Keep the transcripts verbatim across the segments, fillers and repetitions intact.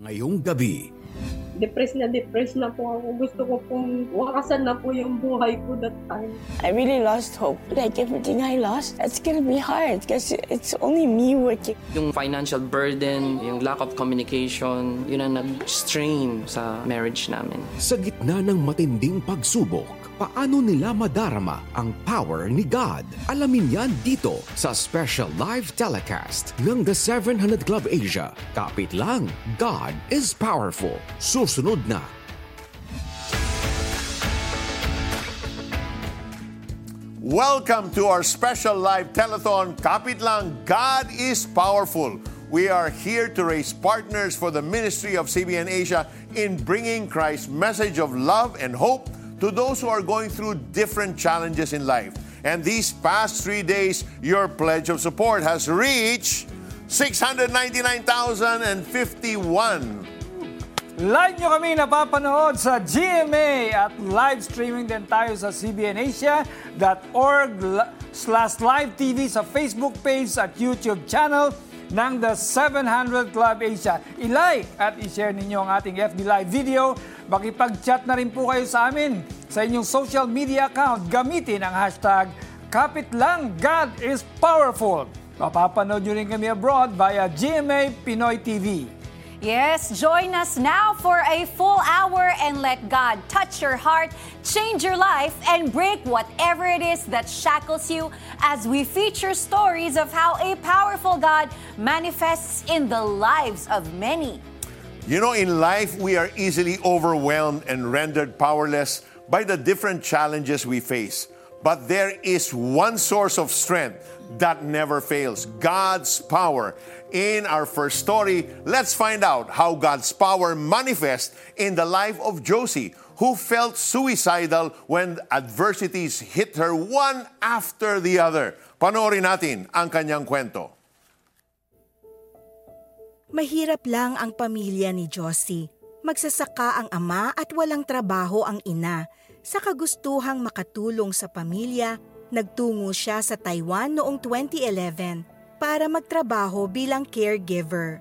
Ngayong gabi. Depressed na depressed na po ako. Gusto ko pong wakasan na po yung buhay ko that time. I really lost hope. Like everything I lost, it's gonna be hard because it's only me working. Yung financial burden, yung lack of communication, yun ang nag-strain sa marriage namin. Sa gitna ng matinding pagsubok, paano nila madarama ang power ni God? Alamin yan dito sa special live telecast ng The seven hundred Club Asia. Kapit lang, God is powerful. Susunod na. Welcome to our special live telethon, Kapit Lang, God is Powerful. We are here to raise partners for the ministry of C B N Asia in bringing Christ's message of love and hope to those who are going through different challenges in life. And these past three days, your pledge of support has reached six hundred ninety-nine thousand fifty-one. Live nyo kami napapanood sa G M A at live streaming din tayo sa c b n asia dot org slash live t v sa Facebook page at YouTube channel ng The seven hundred Club Asia. I-like at i-share ninyo ang ating F B Live video. Makipag-chat na rin po kayo sa amin sa inyong social media account. Gamitin ang hashtag Kapit Lang, God is Powerful. Mapapanood nyo rin kami abroad via G M A Pinoy T V. Yes, join us now for a full hour and let God touch your heart, change your life, and break whatever it is that shackles you as we feature stories of how a powerful God manifests in the lives of many. You know, in life, we are easily overwhelmed and rendered powerless by the different challenges we face. But there is one source of strength that never fails, God's power. In our first story, let's find out how God's power manifests in the life of Josie, who felt suicidal when adversities hit her one after the other. Panoorin natin ang kanyang kwento. Mahirap lang ang pamilya ni Josie. Magsasaka ang ama at walang trabaho ang ina. Sa kagustuhang makatulong sa pamilya, nagtungo siya sa Taiwan noong twenty eleven para magtrabaho bilang caregiver.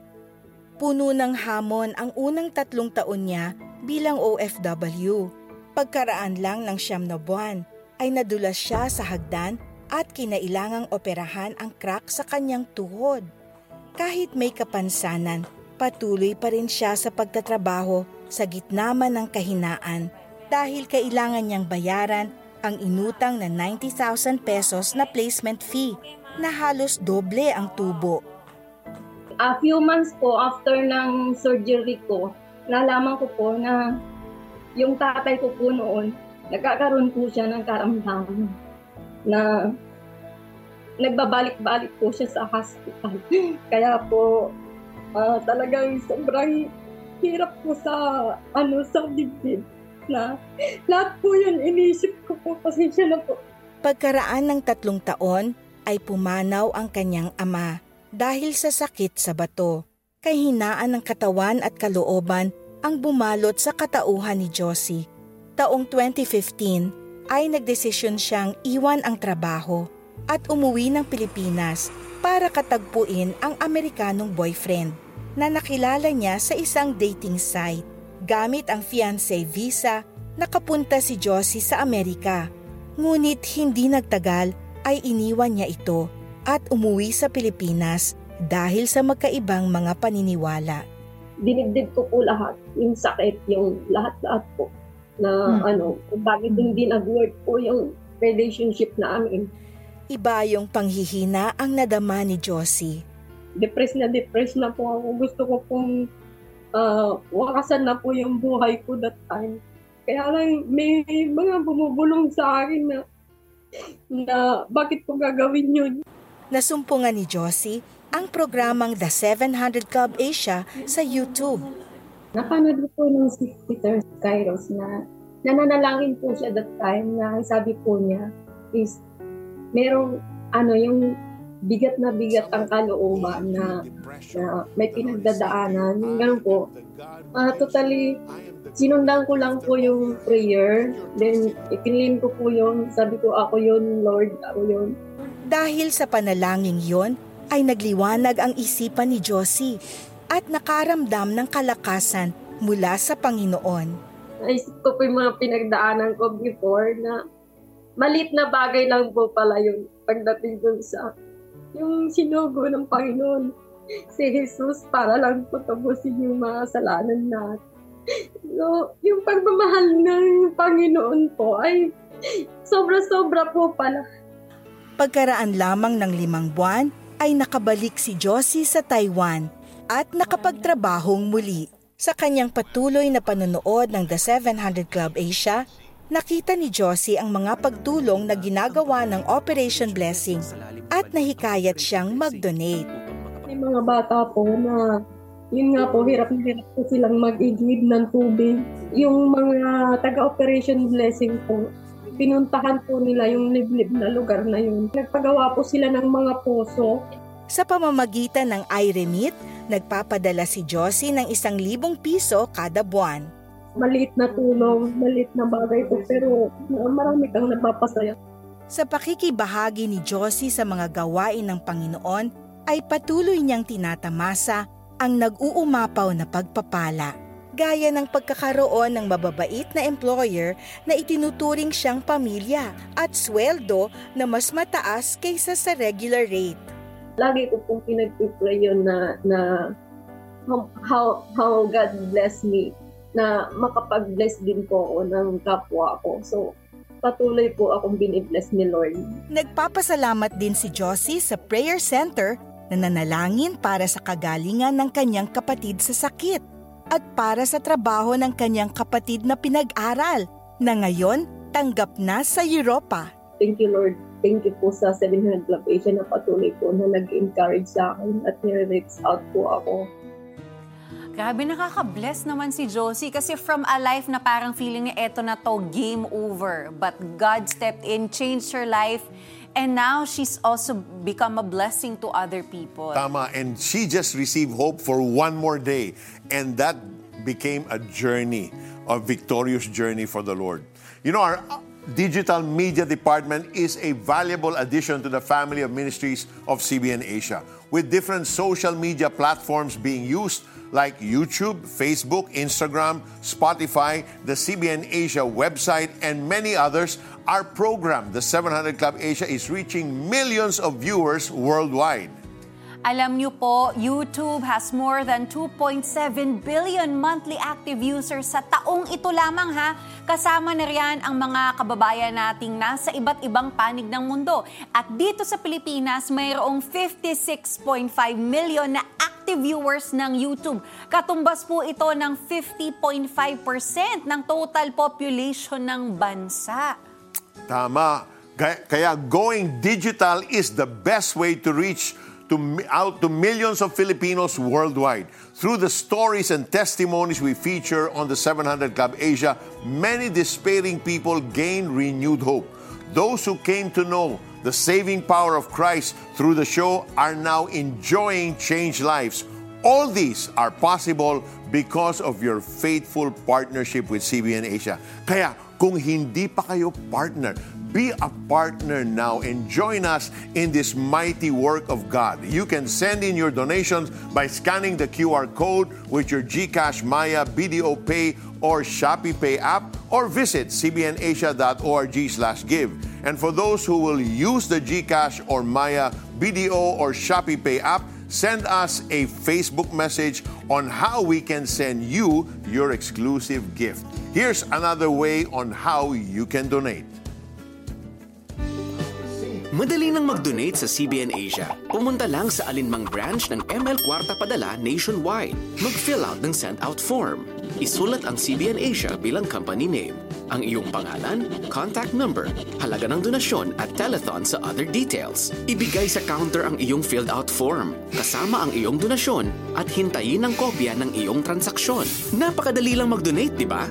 Puno ng hamon ang unang tatlong taon niya bilang O F W. Pagkaraan lang ng siyam na buwan ay nadulas siya sa hagdan at kinailangang operahan ang crack sa kanyang tuhod. Kahit may kapansanan, patuloy pa rin siya sa pagtatrabaho sa gitna man ng kahinaan. Dahil kailangan niyang bayaran ang inutang na ninety thousand pesos na placement fee na halos doble ang tubo. A few months po after ng surgery ko, nalaman ko po na yung tatay ko po noon, nagkakaroon po siya ng karamdaman na nagbabalik-balik po siya sa hospital. Kaya po uh, talagang sobrang hirap po sa, ano, sa dibdib. Na lahat po yun, inisip ko po, pasensya na po. Pagkaraan ng tatlong taon ay pumanaw ang kanyang ama dahil sa sakit sa bato. Kahinaan ng katawan at kalooban ang bumalot sa katauhan ni Josie. Taong twenty fifteen ay nagdesisyon siyang iwan ang trabaho at umuwi ng Pilipinas para katagpuin ang Amerikanong boyfriend na nakilala niya sa isang dating site. Gamit ang fiancé visa, nakapunta si Josie sa Amerika. Ngunit hindi nagtagal ay iniwan niya ito at umuwi sa Pilipinas dahil sa magkaibang mga paniniwala. Dinibdib ko po lahat, yung sakit, yung lahat-lahat po na hmm. ano, bakit hindi nag-work po yung relationship namin. Iba yung panghihina ang nadama ni Josie. Depressed na depressed na po ako. Gusto ko pong Uh, wakasan na po yung buhay ko that time. Kaya lang may mga bumubulong sa akin na, na bakit po gagawin yun. Nasumpungan ni Josie ang programang The seven hundred Club Asia sa YouTube. Napanood po ng si Peter Kairuz na nananalangin po siya that time na sabi po niya is merong ano yung bigat na bigat ang kalooban na, na may pinagdadaanan. Ganun po. Uh, totally, sinundan ko lang po yung prayer. Then, ikinlim ko po yun. Sabi ko, ako yun, Lord, ako yun. Dahil sa panalangin yun, ay nagliwanag ang isipan ni Josie at nakaramdam ng kalakasan mula sa Panginoon. Naisip ko po yung mga pinagdaanan ko before na malit na bagay lang po pala yun pagdating dun sa yung sinugo ng Panginoon. Si Jesus para lang po tapusin yung mga kasalanan natin. So, yung pagmamahal ng Panginoon po ay sobra-sobra po pala. Pagkaraan lamang ng limang buwan ay nakabalik si Josie sa Taiwan at nakapagtrabahong muli. Sa kanyang patuloy na panonood ng The seven hundred Club Asia, nakita ni Josie ang mga pagtulong na ginagawa ng Operation Blessing at nahikayat siyang mag-donate. May mga bata po na yun nga po, hirap na hirap po silang mag-igib ng tubig. Yung mga taga-Operation Blessing po, pinuntahan po nila yung liblib na lugar na yun. Nagpagawa po sila ng mga poso. Sa pamamagitan ng iRemit, nagpapadala si Josie ng isang libong piso kada buwan. Maliit na tulong, maliit na bagay po pero marami kang napapasaya. Sa pakikibahagi ni Josie sa mga gawain ng Panginoon ay patuloy niyang tinatamasa ang nag-uumapaw na pagpapala. Gaya ng pagkakaroon ng mababait na employer na itinuturing siyang pamilya at sweldo na mas mataas kaysa sa regular rate. Lagi ko pong pinag-pray yun na, na how, how God bless me, na makapag-bless din po ako ng kapwa ko. So, patuloy po akong binibless ni Lord. Nagpapasalamat din si Josie sa prayer center na nanalangin para sa kagalingan ng kanyang kapatid sa sakit at para sa trabaho ng kanyang kapatid na pinag-aral na ngayon tanggap na sa Europa. Thank you, Lord. Thank you po sa seven hundred Club Asia na patuloy po na nag-encourage sa akin at nire-reach out po ako. Grabe, nakaka-bless naman si Josie kasi from a life na parang feeling niya eto na to, game over. But God stepped in, changed her life, and now she's also become a blessing to other people. Tama, and she just received hope for one more day. And that became a journey, a victorious journey for the Lord. You know, our digital media department is a valuable addition to the family of ministries of C B N Asia, with different social media platforms being used like YouTube, Facebook, Instagram, Spotify, the C B N Asia website, and many others. Our program, The seven hundred Club Asia, is reaching millions of viewers worldwide. Alam niyo po, YouTube has more than two point seven billion monthly active users sa taong ito lamang ha. Kasama na riyan ang mga kababayan nating nasa iba't ibang panig ng mundo. At dito sa Pilipinas, mayroong fifty-six point five million na active viewers ng YouTube. Katumbas po ito ng fifty point five percent ng total population ng bansa. Tama. Kaya going digital is the best way to reach To, out to millions of Filipinos worldwide. Through the stories and testimonies we feature on the seven hundred Club Asia, many despairing people gain renewed hope. Those who came to know the saving power of Christ through the show are now enjoying changed lives. All these are possible because of your faithful partnership with C B N Asia. Kaya kung hindi pa kayo partner, be a partner now and join us in this mighty work of God. You can send in your donations by scanning the Q R code with your GCash, Maya, B D O Pay, or Shopee Pay app, or visit c b n asia dot org slash give. And for those who will use the GCash or Maya, B D O, or Shopee Pay app, send us a Facebook message on how we can send you your exclusive gift. Here's another way on how you can donate. Madali nang mag-donate sa C B N Asia. Pumunta lang sa alinmang branch ng M L Kuwarta Padala nationwide. Mag-fill out ng send-out form. Isulat ang C B N Asia bilang company name, ang iyong pangalan, contact number, halaga ng donasyon at telethon sa other details. Ibigay sa counter ang iyong filled-out form, kasama ang iyong donasyon at hintayin ang kopya ng iyong transaksyon. Napakadali lang mag-donate, di ba?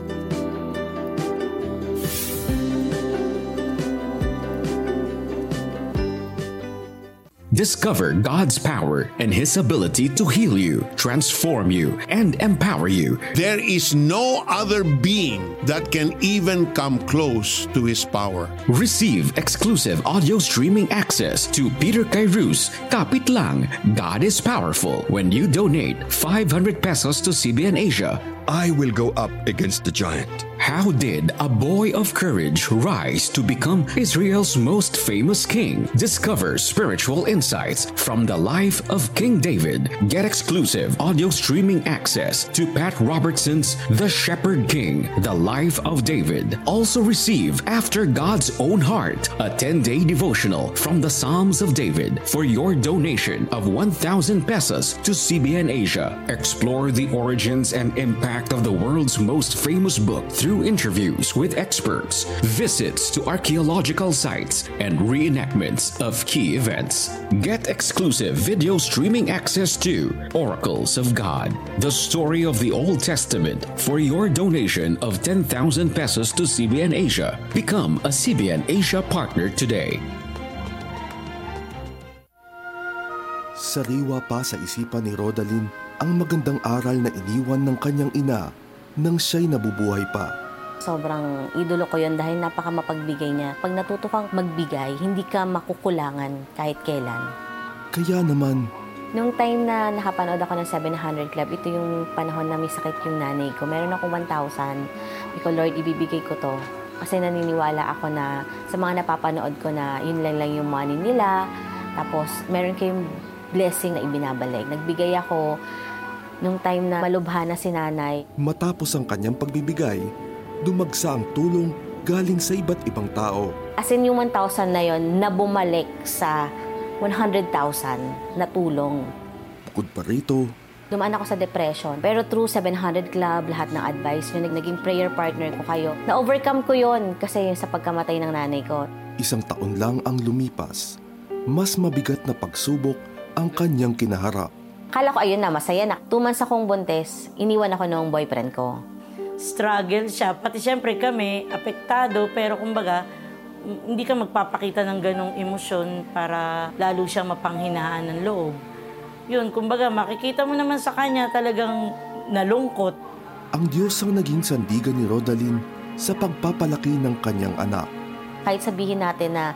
Discover God's power and His ability to heal you, transform you, and empower you. There is no other being that can even come close to His power. Receive exclusive audio streaming access to Peter Kairuz, Kapit Lang, God is Powerful when you donate five hundred pesos to C B N Asia. I will go up against the giant. How did a boy of courage rise to become Israel's most famous king? Discover spiritual insights from the life of King David. Get exclusive audio streaming access to Pat Robertson's The Shepherd King, The Life of David. Also receive After God's Own Heart, a ten-day devotional from the Psalms of David for your donation of one thousand pesos to C B N Asia. Explore the origins and impact of the world's most famous book through interviews with experts, visits to archaeological sites, and reenactments of key events. Get exclusive video streaming access to Oracles of God, the story of the Old Testament for your donation of ten thousand pesos to C B N Asia. Become a C B N Asia partner today. Sariwa pa sa isipan ni Rodalyn ang magandang aral na iniwan ng kanyang ina nang siya'y nabubuhay pa. Sobrang idolo ko yun dahil napaka mapagbigay niya. Pag natuto kang magbigay, hindi ka makukulangan kahit kailan. Kaya naman, nung time na nakapanood ako ng seven hundred Club, ito yung panahon na may sakit yung nanay ko. Meron ako one thousand. Ikaw, Lord, ibibigay ko to. Kasi naniniwala ako na sa mga napapanood ko na yun lang lang yung money nila. Tapos, meron kayong blessing na ibinabalik. Nagbigay ako nung time na malubha na si nanay. Matapos ang kanyang pagbibigay, dumagsa ang tulong galing sa iba't ibang tao. As in yung one thousand na yon na bumalik sa one hundred thousand na tulong. Bukod pa rito, dumaan ako sa depression. Pero through seven hundred Club, lahat ng advice nyo, naging prayer partner ko kayo. Na-overcome ko yon kasi sa pagkamatay ng nanay ko. Isang taon lang ang lumipas. Mas mabigat na pagsubok ang kanyang kinaharap. Akala ko, ayun na, masaya na. Two months akong buntis, iniwan ako noong boyfriend ko. Struggle siya. Pati siyempre kami, apektado, pero kumbaga, hindi ka magpapakita ng ganong emosyon para lalo siyang mapanghinaan ng loob. Yun, kumbaga, makikita mo naman sa kanya talagang nalungkot. Ang Diyos ang naging sandigan ni Rodalyn sa pagpapalaki ng kanyang anak. Kahit sabihin natin na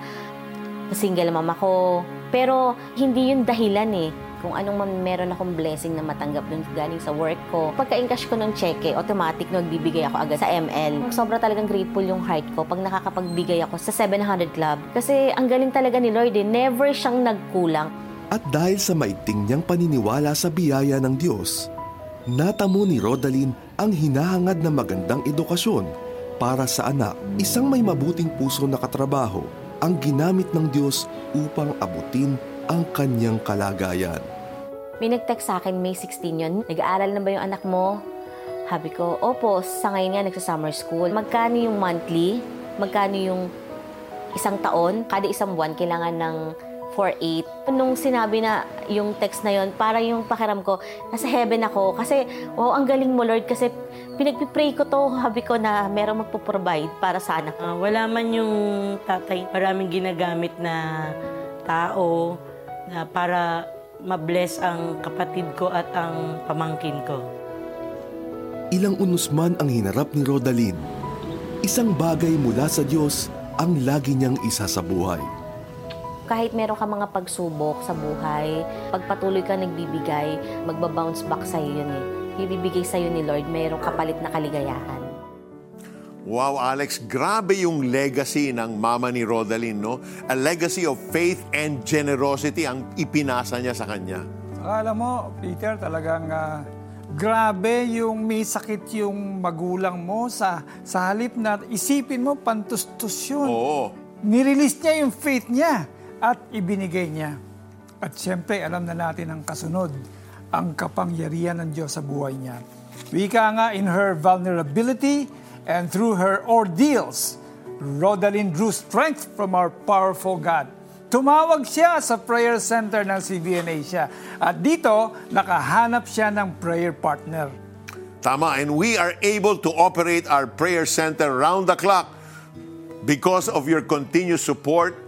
single mama ko, pero hindi yun dahilan eh. Kung anong meron akong blessing na matanggap dun galing sa work ko. Pagka-encash ko ng cheque, automatic nagbibigay ako agad sa M L. Sobra talagang grateful yung heart ko pag nakakapagbigay ako sa seven hundred Club. Kasi ang galing talaga ni Lord eh, never siyang nagkulang. At dahil sa maigting niyang paniniwala sa biyaya ng Diyos, natamo ni Rodalyn ang hinahangad na magandang edukasyon para sa anak. Isang may mabuting puso na katrabaho ang ginamit ng Diyos upang abutin ang kanyang kalagayan. May nag-text sa akin, May sixteen yun. Nag-aaral na ba yung anak mo? Habi ko, opo, sa ngayon nga nagsa-summer school. Magkano yung monthly? Magkano yung isang taon? Kada isang buwan, kailangan ng four eight. Nung sinabi na yung text na yun, para yung pakiram ko, nasa heaven ako. Kasi, wow, ang galing mo, Lord. Kasi pinagpipray ko to, habi ko na merong magpo-provide para sa anak. Uh, wala man yung tatay, maraming ginagamit na tao na para mabless ang kapatid ko at ang pamangkin ko. Ilang unusman ang hinarap ni Rodalyn. Isang bagay mula sa Diyos ang lagi niyang isa sa buhay. Kahit meron ka mga pagsubok sa buhay, pagpatuloy ka nagbibigay, magbabounce back sa'yo yun eh. Ibibigay sa'yo ni Lord, mayroong kapalit na kaligayahan. Wow, Alex, grabe yung legacy ng mama ni Rodalyn, no? A legacy of faith and generosity ang ipinasa niya sa kanya. Alam mo, Peter, talagang uh, grabe yung may sakit yung magulang mo sa, sa halip na isipin mo, pantustos yun. Oo. Nirelease niya yung faith niya at ibinigay niya. At siyempre, alam na natin ang kasunod, ang kapangyarihan ng Diyos sa buhay niya. Wika nga, in her vulnerability, and through her ordeals, Rodalyn drew strength from our powerful God. Tumawag siya sa prayer center ng C B N Asia. At dito, nakahanap siya ng prayer partner. Tama, and we are able to operate our prayer center round the clock because of your continuous support,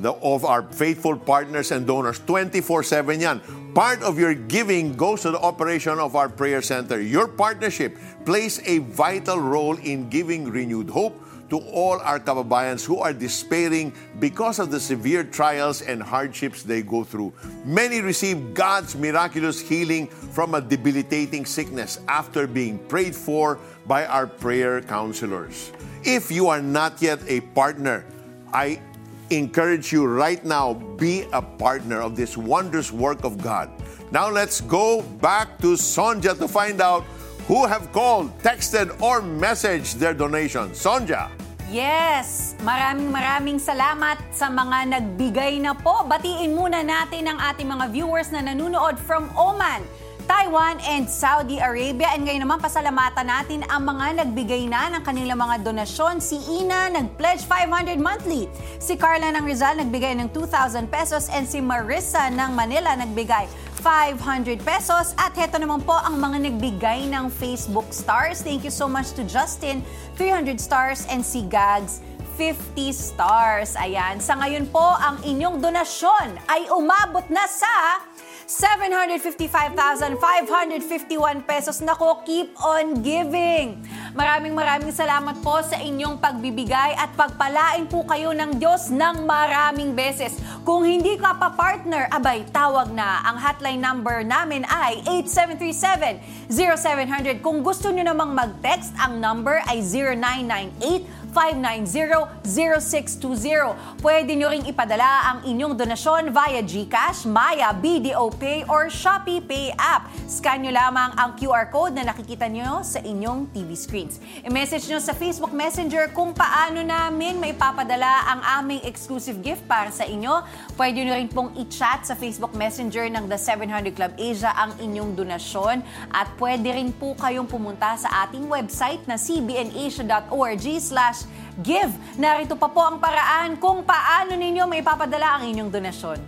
the, of our faithful partners and donors. twenty-four seven yan. Part of your giving goes to the operation of our prayer center. Your partnership plays a vital role in giving renewed hope to all our kababayans who are despairing because of the severe trials and hardships they go through. Many receive God's miraculous healing from a debilitating sickness after being prayed for by our prayer counselors. If you are not yet a partner, I encourage you right now, be a partner of this wondrous work of God. Now let's go back to Sonja to find out who have called, texted, or messaged their donation. Sonja. Yes, maraming maraming salamat sa mga nagbigay na po. Batiin muna natin ang ating mga viewers na nanonood from Oman, Taiwan, and Saudi Arabia. And ngayon naman, pasalamatan natin ang mga nagbigay na ng kanilang mga donasyon. Si Ina, nag-pledge five hundred monthly. Si Carla ng Rizal, nagbigay ng two thousand pesos. And si Marissa ng Manila, nagbigay five hundred pesos. At heto naman po ang mga nagbigay ng Facebook stars. Thank you so much to Justin, three hundred stars, and si Gags, fifty stars. Ayan, sa ngayon po ang inyong donasyon ay umabot na sa seven hundred fifty-five thousand five hundred fifty-one pesos. Nako, keep on giving. Maraming maraming salamat po sa inyong pagbibigay at pagpalain po kayo ng Diyos ng maraming beses. Kung hindi ka pa partner, abay, tawag na. Ang hotline number namin ay eight seven three seven zero seven zero zero. Kung gusto nyo namang mag-text, ang number ay zero nine nine eight five nine zero zero six two zero. Pwede nyo ring ipadala ang inyong donasyon via GCash, Maya, B D O Pay, or Shopee Pay app. Scan nyo lamang ang Q R code na nakikita nyo sa inyong T V screens. I-message nyo sa Facebook Messenger kung paano namin maipapadala ang aming exclusive gift para sa inyo. Pwede nyo rin pong i-chat sa Facebook Messenger ng The seven hundred Club Asia ang inyong donasyon. At pwede rin po kayong pumunta sa ating website na c b n asia dot org slash give. Narito pa po ang paraan kung paano ninyo maipapadala ang inyong donasyon.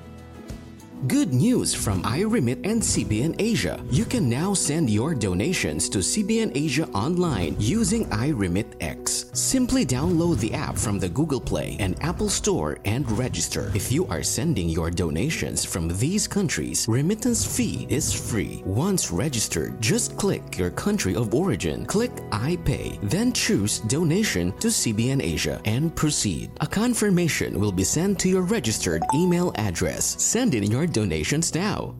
Good news from iRemit and C B N Asia. You can now send your donations to C B N Asia online using iRemit X. Simply download the app from the Google Play and Apple Store and register. If you are sending your donations from these countries, remittance fee is free. Once registered, just click your country of origin, click iPay, then choose donation to C B N Asia and proceed. A confirmation will be sent to your registered email address. Send in your donations now.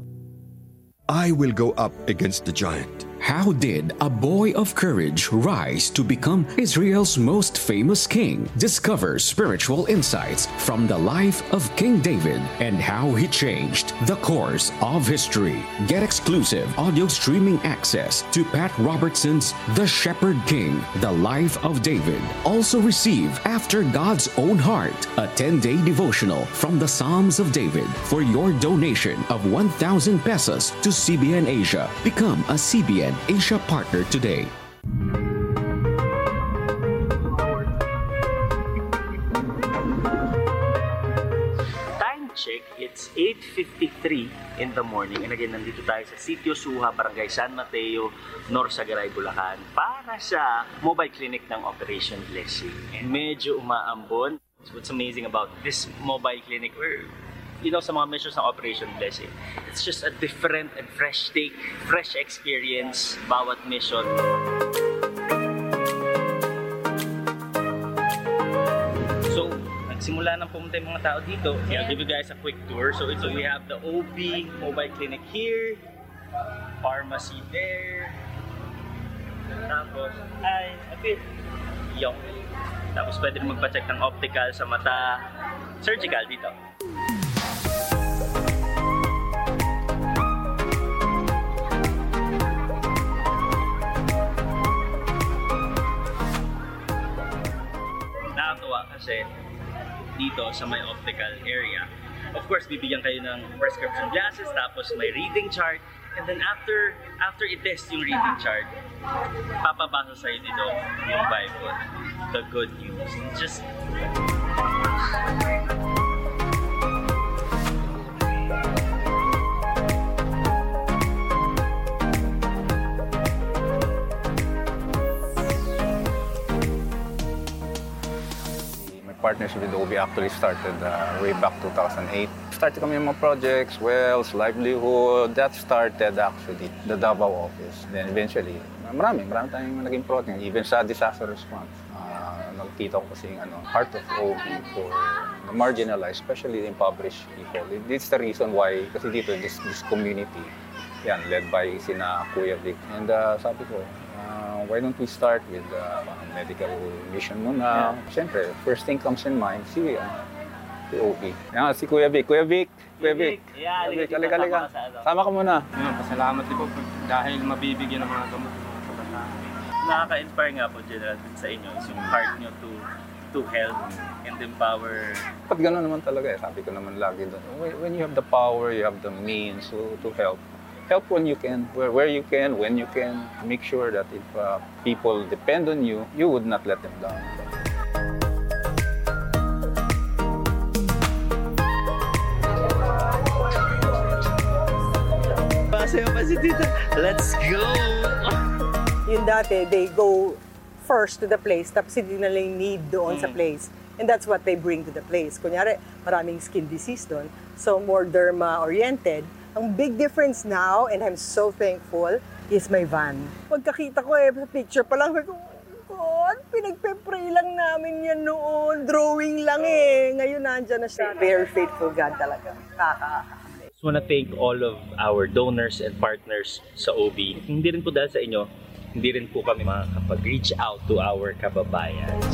I will go up against the giant. How did a boy of courage rise to become Israel's most famous king? Discover spiritual insights from the life of King David and how he changed the course of history. Get exclusive audio streaming access to Pat Robertson's The Shepherd King, The Life of David. Also receive After God's Own Heart, a ten-day devotional from the Psalms of David for your donation of one thousand pesos to C B N Asia. Become a C B N Asia partner today. Time check, it's eight fifty-three in the morning. And again, nandito tayo sa Sitio Suha, Barangay San Mateo, Norsagaray, Bulacan, para sa mobile clinic ng Operation Blessing. And medyo umaambon. What's amazing about this mobile clinic, we're you know, sa mga measures ng Operation Blessing. It's just a different and fresh take, fresh experience, bawat mission. So, nagsimula nang pumunta yung mga tao dito. Yeah. I'll give you guys a quick tour. So, so we have the O B mobile clinic here, pharmacy there, tapos, ay, a bit young. Tapos pwede magpa-check ng optical sa mata, surgical dito. Kasi dito sa may optical area, of course, bibigyan kayo ng prescription glasses, tapos may reading chart, and then after after i-test yung reading chart, papabasa sa'yo dito yung Bible, the good news. Just... partnership with O B actually started uh, way back two thousand eight. Started kami yung mga projects, wells, livelihood. That started actually the Davao office. Then eventually, marami, marami tayong naging project. Even sa disaster response, uh, nagkita ko kasing ano, heart of O B for the marginalized, especially the impoverished people. It's the reason why, kasi dito, this, this community, yan, led by sina Kuya Vic. And uh, sabi ko, uh, why don't we start with uh, medical mission muna? Yeah. Siyempre, first thing comes in mind, si, uh, si O B. Yan, si Kuya Vic. Kuya Vic! Kuya Vic! Yeah, Kuya Vic, yeah, alika, alika. Sama ka muna. Yeah, pasalamat din po dahil mabibigyan ng mga gamot. Nakaka-inspire nga po, General, sa inyo is yung heart nyo to to help and empower. Pag gano'n naman talaga eh, sabi ko naman lagi doon, when you have the power, you have the means to, to help. Help when you can, where, where you can, when you can. Make sure that if uh, people depend on you, you would not let them down. Pasaya pa si Tita. Let's go! Yun dati, they go first to the place, tapos hindi na lang need doon mm. sa place. And that's what they bring to the place. Kunyari, maraming skin disease doon. So more derma-oriented. Ang big difference now, and I'm so thankful, is my van. Pagkakita ko eh, sa picture pa lang, God, pinagpe-pray lang namin yan noon. Drawing lang eh. Ngayon, nandyan na siya. Very faithful God talaga. I just wanna thank all of our donors and partners sa O B. Hindi rin po dahil sa inyo, hindi rin po kami makakapag-reach out to our kababayans.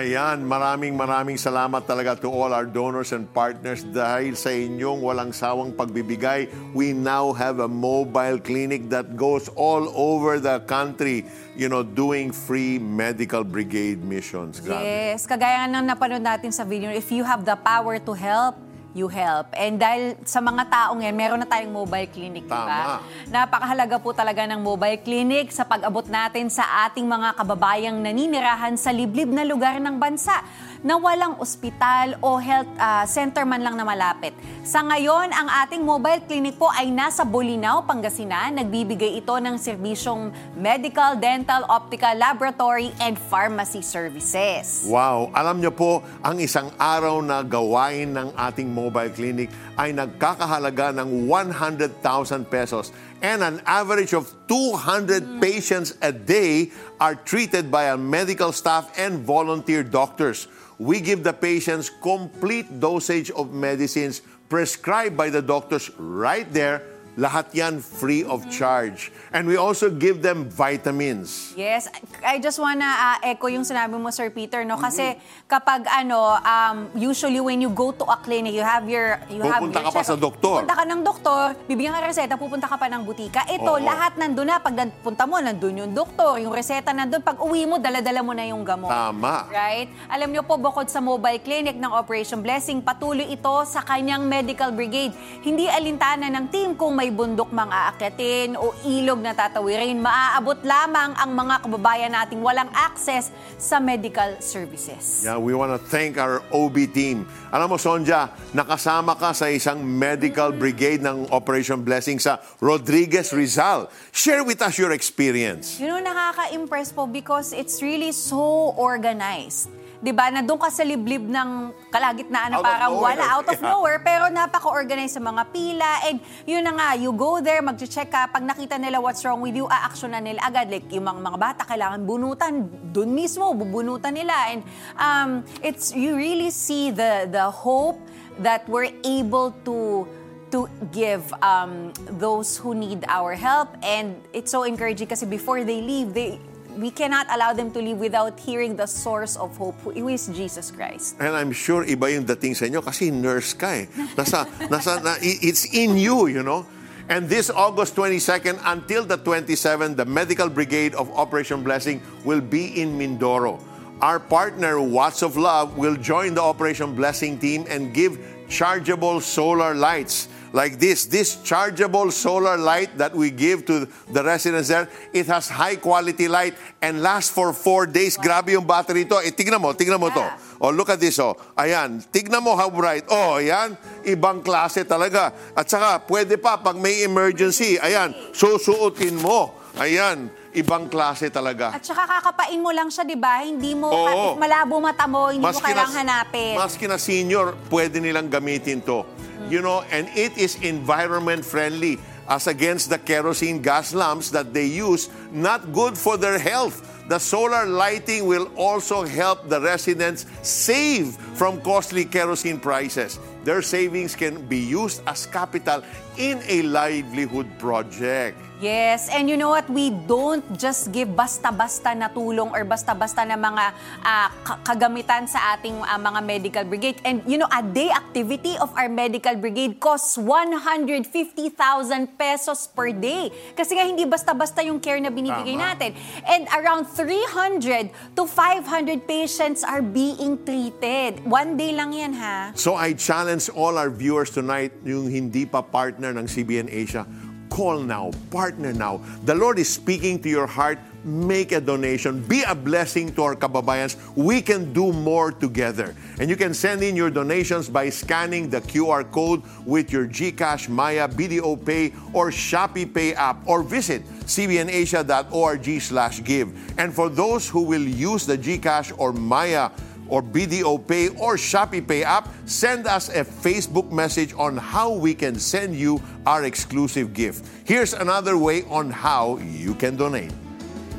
Ayan, maraming maraming salamat talaga to all our donors and partners dahil sa inyong walang sawang pagbibigay. We now have a mobile clinic that goes all over the country, you know, doing free medical brigade missions. Grabe. Yes, kagaya ng napanood natin sa video, if you have the power to help, you help. And dahil sa mga taong yan, meron na tayong mobile clinic, di ba? Napakahalaga po talaga ng mobile clinic sa pag-abot natin sa ating mga kababayang naninirahan sa liblib na lugar ng bansa na walang ospital o health uh, center man lang na malapit. Sa ngayon, ang ating mobile clinic po ay nasa Bolinao, Pangasinan. Nagbibigay ito ng serbisyong medical, dental, optical, laboratory, and pharmacy services. Wow! Alam niyo po, ang isang araw na gawain ng ating mobile clinic ay nagkakahalaga ng one hundred thousand pesos. And an average of two hundred patients a day are treated by our medical staff and volunteer doctors. We give the patients complete dosage of medicines prescribed by the doctors right there. Lahat yan free of charge. And we also give them vitamins. Yes. I just wanna uh, echo yung sinabi mo, Sir Peter, no? Kasi mm-hmm. kapag ano, um, usually when you go to a clinic, you have your... You pupunta have your ka check. pa sa doktor. Pupunta ka ng doktor, bibigyan ka reseta, pupunta ka pa ng butika. Ito, Oo. lahat nandun na. Pag punta mo, nandun yung doktor, yung reseta nandun. Pag uwi mo, dala-dala mo na yung gamot. Tama. Right? Alam nyo po, bukod sa mobile clinic ng Operation Blessing, patuloy ito sa kanyang medical brigade. Hindi alintana ng team kung may bundok mang aakyatin o ilog na tatawirin, maaabot lamang ang mga kababayan nating walang access sa medical services. Yeah, we want to thank our O B team. Alam mo, Sonja, nakasama ka sa isang medical brigade ng Operation Blessing sa Rodriguez Rizal. Share with us your experience. You know, nakaka-impress po because it's really so organized. Diba, na doon ka sa liblib ng kalagitnaan na parang wala, out of nowhere, pero napaka-organize sa mga pila. And yun na nga, you go there, mag-check ka, pag nakita nila what's wrong with you, a-action na nila agad. Like, yung mga, mga bata, kailangan bunutan, doon mismo, bubunutan nila. And um, it's, you really see the, the hope that we're able to to give um, those who need our help. And it's so encouraging kasi before they leave, they... we cannot allow them to live without hearing the source of hope, who is Jesus Christ. And I'm sure iba yung dating sa inyo kasi nurse ka eh. Nasa, nasa, na, it's in you, you know. And this August twenty-second until the twenty-seventh, the Medical Brigade of Operation Blessing will be in Mindoro. Our partner, Watts of Love, will join the Operation Blessing team and give chargeable solar lights. like this. This chargeable solar light that we give to the residents there, it has high-quality light and lasts for four days. Grabe yung battery ito. Eh, tignan mo, tignan mo ito. Yeah. Oh, look at this, oh. Ayan, tignan mo how bright. Oh, ayan, ibang klase talaga. At saka, pwede pa pag may emergency. Ayan, susuotin mo. Ayan, ibang klase talaga. At saka kakapain mo lang siya, di ba? Hindi mo, kahit malabo mata mo, hindi maski mo kailangang hanapin. Maski na senior, pwede nilang gamitin to. Mm. You know, and it is environment friendly as against the kerosene gas lamps that they use, not good for their health. The solar lighting will also help the residents save from costly kerosene prices. Their savings can be used as capital in a livelihood project. Yes, and you know what? We don't just give basta-basta na tulong or basta-basta na mga uh, kagamitan sa ating uh, mga medical brigade. And you know, a day activity of our medical brigade costs one hundred fifty thousand pesos per day. Kasi nga hindi basta-basta yung care na binibigay Tama. natin. And around three hundred to five hundred patients are being treated. One day lang yan, ha? So I challenge all our viewers tonight, yung hindi pa partner ng C B N Asia, call now, partner now. The Lord is speaking to your heart. Make a donation. Be a blessing to our kababayans. We can do more together. And you can send in your donations by scanning the Q R code with your GCash, Maya, B D O Pay, or Shopee Pay app, or visit c b n asia dot org slash give. And for those who will use the GCash or Maya or B D O Pay or Shopee Pay app, send us a Facebook message on how we can send you our exclusive gift. Here's another way on how you can donate.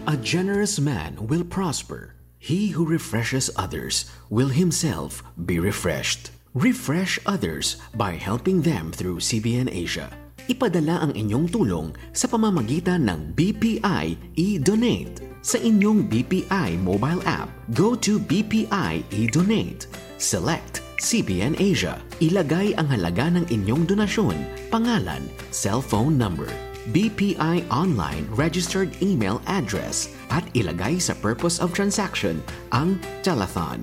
A generous man will prosper. He who refreshes others will himself be refreshed. Refresh others by helping them through C B N Asia. Ipadala ang inyong tulong sa pamamagitan ng B P I e-Donate. Sa inyong B P I mobile app, go to B P I e-Donate. Select C B N Asia. Ilagay ang halaga ng inyong donasyon, pangalan, cellphone number, B P I online registered email address, at ilagay sa purpose of transaction ang telethon.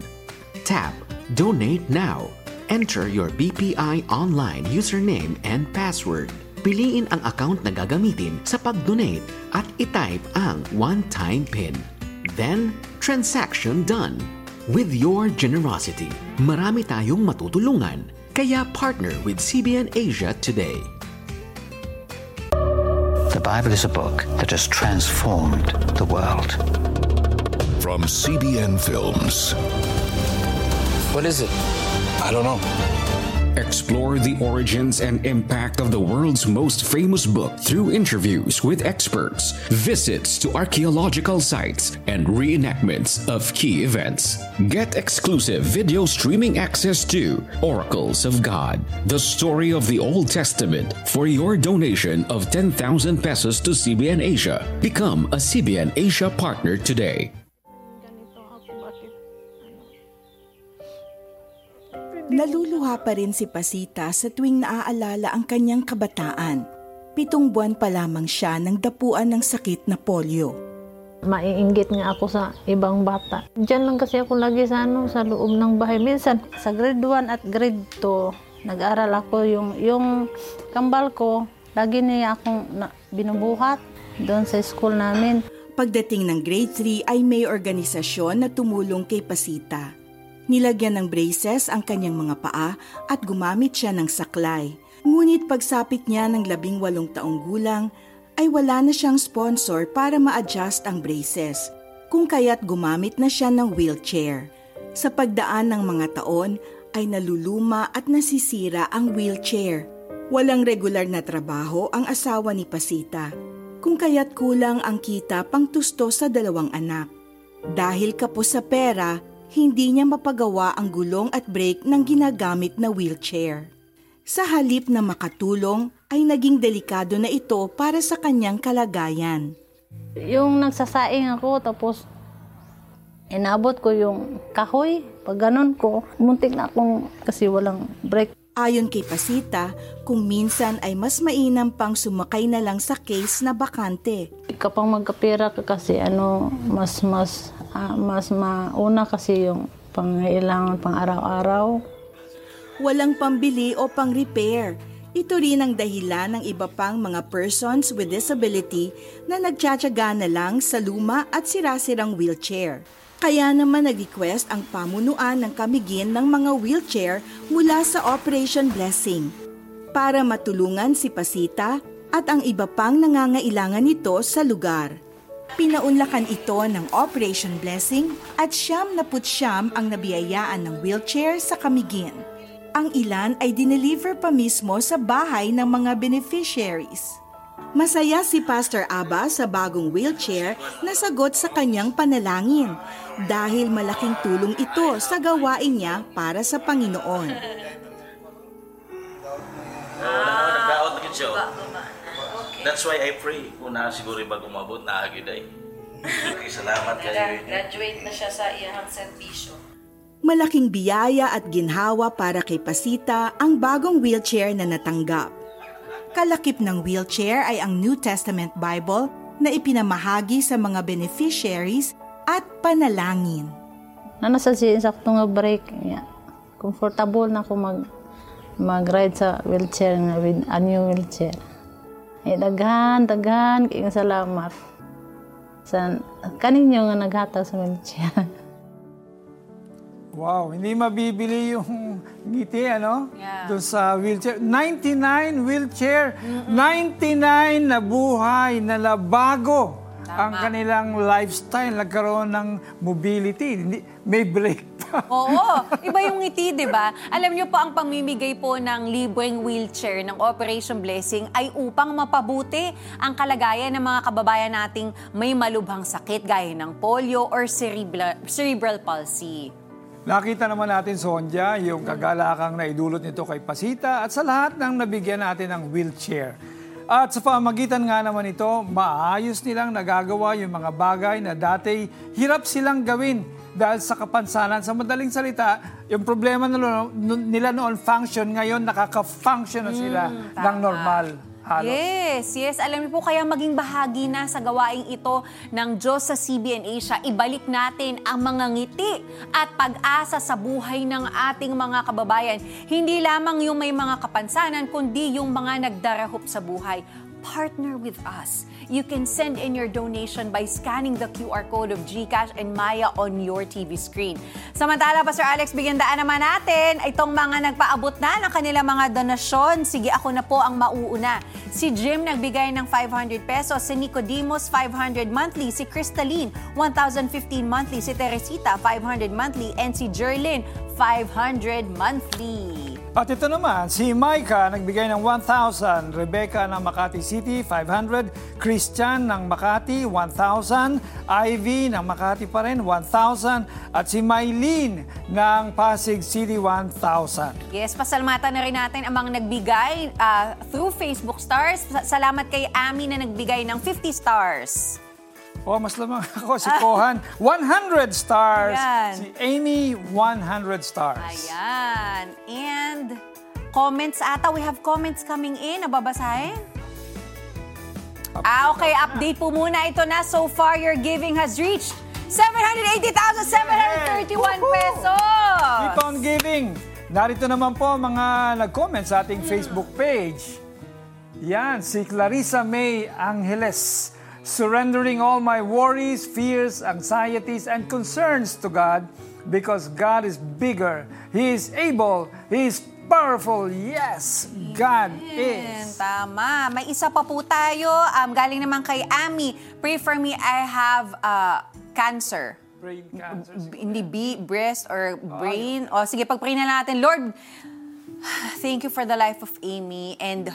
Tap Donate Now. Enter your B P I online username and password. Piliin ang account na gagamitin sa pag-donate at itype ang one-time PIN. Then, transaction done. With your generosity, marami tayong matutulungan. Kaya partner with C B N Asia today. The Bible is a book that has transformed the world. From C B N Films. What is it? I don't know. Explore the origins and impact of the world's most famous book through interviews with experts, visits to archaeological sites, and reenactments of key events. Get exclusive video streaming access to Oracles of God, the story of the Old Testament, for your donation of ten thousand pesos to C B N Asia. Become a C B N Asia partner today. Naluluha pa rin si Pasita sa tuwing naaalala ang kanyang kabataan. Pitong buwan pa lamang siya nang dapuan ng sakit na polio. Maiinggit nga ako sa ibang bata. Diyan lang kasi ako lagi sa, ano, sa loob ng bahay. Minsan sa grade one at grade two, nag-aral ako. Yung, yung kambal ko, lagi niya akong na, binubuhat doon sa school namin. Pagdating ng grade three ay may organisasyon na tumulong kay Pasita. Nilagyan ng braces ang kanyang mga paa at gumamit siya ng saklay. Ngunit pagsapit niya ng labing walong taong gulang, ay wala na siyang sponsor para ma-adjust ang braces, kung kaya't gumamit na siya ng wheelchair. Sa pagdaan ng mga taon, ay naluluma at nasisira ang wheelchair. Walang regular na trabaho ang asawa ni Pasita, kung kaya't kulang ang kita pang tusto sa dalawang anak. Dahil kapos sa pera, hindi niya mapagawa ang gulong at brake ng ginagamit na wheelchair. Sa halip na makatulong, ay naging delikado na ito para sa kanyang kalagayan. Yung nagsasaing ako, tapos inabot ko yung kahoy. Pag ganun ko, muntik na akong kasi walang brake. Ayon kay Pasita, kung minsan ay mas mainam pang sumakay na lang sa case na bakante. Kapag magkapira ka kasi ano, mas mas uh, mas mauna kasi yung pangailangan pang araw-araw. Walang pambili o pang repair, Ito rin ang dahilan ng iba pang mga persons with disability na nagtsatsaga na lang sa luma at sirasirang wheelchair. Kaya naman nag-request ang pamunuan ng kamigin ng mga wheelchair mula sa Operation Blessing para matulungan si Pasita at ang iba pang nangangailangan nito sa lugar. Pinaunlakan ito ng Operation Blessing at siyam na putsyam ang nabiyayaan ng wheelchair sa kamigin. Ang ilan ay dineliver pa mismo sa bahay ng mga beneficiaries. Masaya si Pastor Abba sa bagong wheelchair na sagot sa kanyang panalangin dahil malaking tulong ito sa gawain niya para sa Panginoon. That's why I pray. Una siguro bago umabot na agiday. Salamat kayo. Graduate na siya sa iyang serbisyo. Malaking biyaya at ginhawa para kay Pasita ang bagong wheelchair na natanggap. Kalakip ng wheelchair ay ang New Testament Bible na ipinamahagi sa mga beneficiaries at panalangin. Nanasal siya insakto nga break niya. Comfortable na ako mag, mag-ride sa wheelchair na with a new wheelchair. Ay, daghan, daghan, kayong salamat. San, kaninyo nga naghataw sa wheelchair. Wow, hindi mabibili yung ngiti, ano? Yeah. Doon sa wheelchair. ninety-nine wheelchair, mm-hmm. ninety-nine na buhay na nabago ang kanilang lifestyle. Nagkaroon ng mobility. Hindi, may break pa. Oo, iba yung ngiti, di ba? Alam niyo po, ang pamimigay po ng libreng wheelchair ng Operation Blessing ay upang mapabuti ang kalagayan ng mga kababayan nating may malubhang sakit gaya ng polio or cerebra- cerebral palsy. Nakita naman natin, Sonja, yung kagalakang naidulot nito kay Pasita at sa lahat ng nabigyan natin ng wheelchair. At sa pamagitan nga naman ito, maayos nilang nagagawa yung mga bagay na dati hirap silang gawin dahil sa kapansanan. Sa madaling salita, yung problema nila noon function, ngayon nakaka-function na sila mm, ng normal. Halos. Yes, yes. Alam niyo po, kaya maging bahagi na sa gawaing ito ng Diyos sa C B N Asia, ibalik natin ang mga ngiti at pag-asa sa buhay ng ating mga kababayan. Hindi lamang yung may mga kapansanan, kundi yung mga nagdarahop sa buhay. Partner with us. You can send in your donation by scanning the Q R code of GCash and Maya on your T V screen. Samantala, Pastor Alex, bigyan daan naman natin itong mga nagpaabot na ng kanilang mga donasyon. Sige, ako na po ang mauuna. Si Jim nagbigay ng five hundred pesos, si Nicodemus five hundred monthly, si Crystalline one thousand fifteen monthly, si Teresita five hundred monthly, and si Jerlyn five hundred monthly. At ito naman, si Micah nagbigay ng one thousand, Rebecca ng Makati City five hundred, Christian ng Makati one thousand, Ivy ng Makati pa rin one thousand, at si Mylene ng Pasig City one thousand. Yes, pasalamatan na rin natin ang mga nagbigay uh, through Facebook stars. Salamat kay Ami na nagbigay ng fifty stars. Oh, mas lamang ako. Si Kohan, one hundred stars. Ayan. Si Amy, one hundred stars. Ayan. And comments ata. We have comments coming in. Nababasahin? Update ah, okay. Update po muna. Ito na. So far, your giving has reached seven hundred eighty thousand seven hundred thirty-one pesos. Keep on giving. Narito naman po mga nag-comment sa ating hmm. Facebook page. Yan. Si Clarissa May Angeles. Surrendering all my worries, fears, anxieties, and concerns to God because God is bigger. He is able. He is powerful. Yes, God Amen. Is. Tama. May isa pa po tayo. Um, galing naman kay Ami. Pray for me. I have uh, cancer. Brain cancer. B- hindi B, breast or brain. Oh, o sige, pag-pray na natin. Lord, thank you for the life of Amy and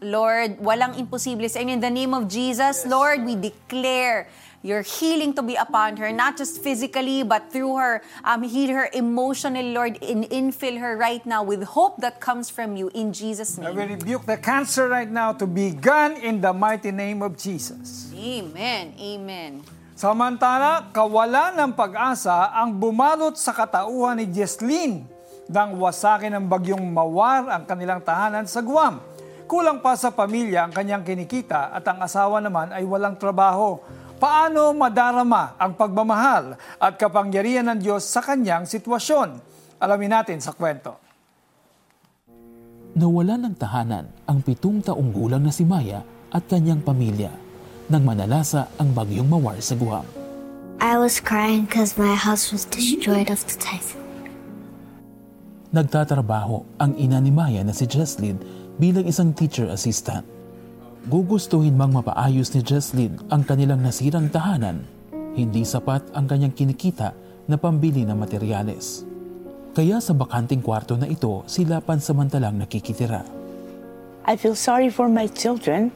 Lord, walang imposible sa inyo. In the name of Jesus, Lord, we declare your healing to be upon her, not just physically, but through her, um, heal her emotionally, Lord, and infill her right now with hope that comes from you. In Jesus' name. I will rebuke the cancer right now to be gone in the mighty name of Jesus. Amen. Amen. Samantala, kawalan ng pag-asa ang bumalot sa katauhan ni Jesslyn nang wasakin ng bagyong Mawar ang kanilang tahanan sa Guam. Kulang pa sa pamilya ang kanyang kinikita at ang asawa naman ay walang trabaho. Paano madarama ang pagmamahal at kapangyarihan ng Diyos sa kanyang sitwasyon? Alamin natin sa kwento. Nawala ng tahanan ang pitong taong gulang na si Maya at kanyang pamilya nang manalasa ang bagyong Mawar sa Guam. I was crying because my house was destroyed of the typhoon. Nagtatrabaho ang ina ni Maya na si Jesslyn bilang isang teacher assistant. Gugustuhin mang mapaayos ni Jesslyn ang kanilang nasirang tahanan, hindi sapat ang kanyang kinikita na pambili ng materyales. Kaya sa bakanting kwarto na ito, sila pansamantalang nakikitira. I feel sorry for my children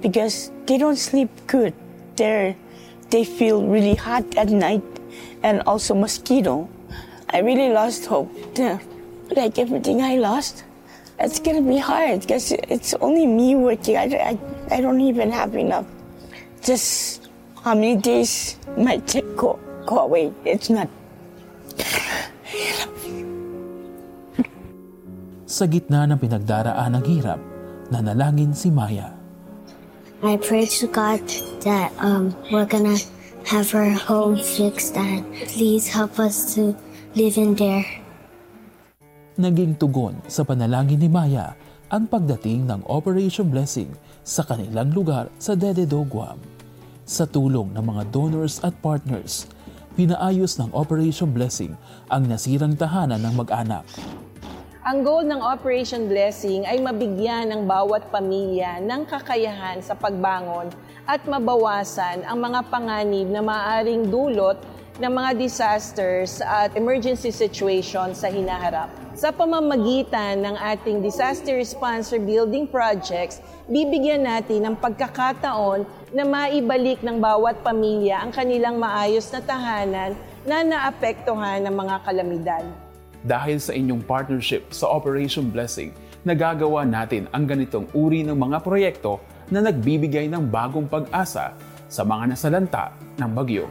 because they don't sleep good. They're, they feel really hot at night and also mosquito. I really lost hope. Like everything I lost, it's gonna be hard because it's only me working. I, I, I don't even have enough. Just how many days my check go, go away. It's not... Sa gitna ng pinagdaraan ng hirap, nanalangin si Maya. I pray to God that um, we're gonna have our home fixed and please help us to live in there. Naging tugon sa panalangin ni Maya ang pagdating ng Operation Blessing sa kanilang lugar sa Dededo, Guam. Sa tulong ng mga donors at partners, pinaayos ng Operation Blessing ang nasirang tahanan ng mag-anak. Ang goal ng Operation Blessing ay mabigyan ang bawat pamilya ng kakayahan sa pagbangon at mabawasan ang mga panganib na maaaring dulot ng mga disasters at emergency situation sa hinaharap. Sa pamamagitan ng ating disaster response rebuilding projects, bibigyan natin ng pagkakataon na maibalik ng bawat pamilya ang kanilang maayos na tahanan na naapektuhan ng mga kalamidad. Dahil sa inyong partnership sa Operation Blessing, nagagawa natin ang ganitong uri ng mga proyekto na nagbibigay ng bagong pag-asa sa mga nasalanta ng bagyo.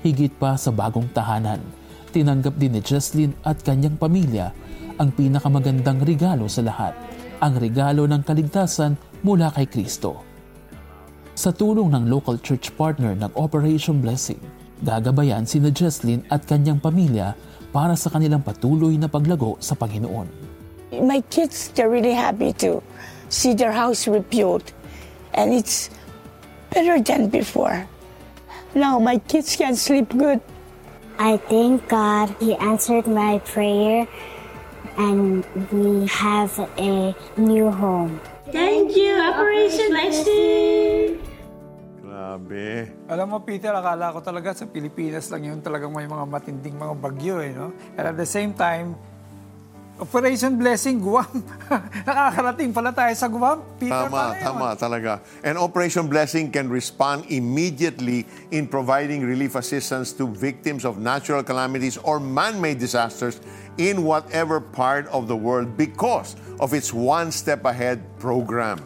Higit pa sa bagong tahanan, tinanggap din ni Jesslyn at kanyang pamilya ang pinakamagandang regalo sa lahat, ang regalo ng kaligtasan mula kay Kristo. Sa tulong ng local church partner ng Operation Blessing, gagabayan sina Jesslyn at kanyang pamilya para sa kanilang patuloy na paglago sa Panginoon. My kids, they're really happy to see their house rebuilt and it's better than before. Now my kids can sleep good. I thank God He answered my prayer and we have a new home. Thank you, Operation Blessing! Grabe. Alam mo, Peter, akala ko talaga sa Pilipinas lang yun talagang may mga matinding mga bagyo, eh, no? And at the same time, Operation Blessing, Guam. Nakakarating pala tayo sa Guam, Peter. Tama, tama, talaga. And Operation Blessing can respond immediately in providing relief assistance to victims of natural calamities or man-made disasters in whatever part of the world because of its One Step Ahead program.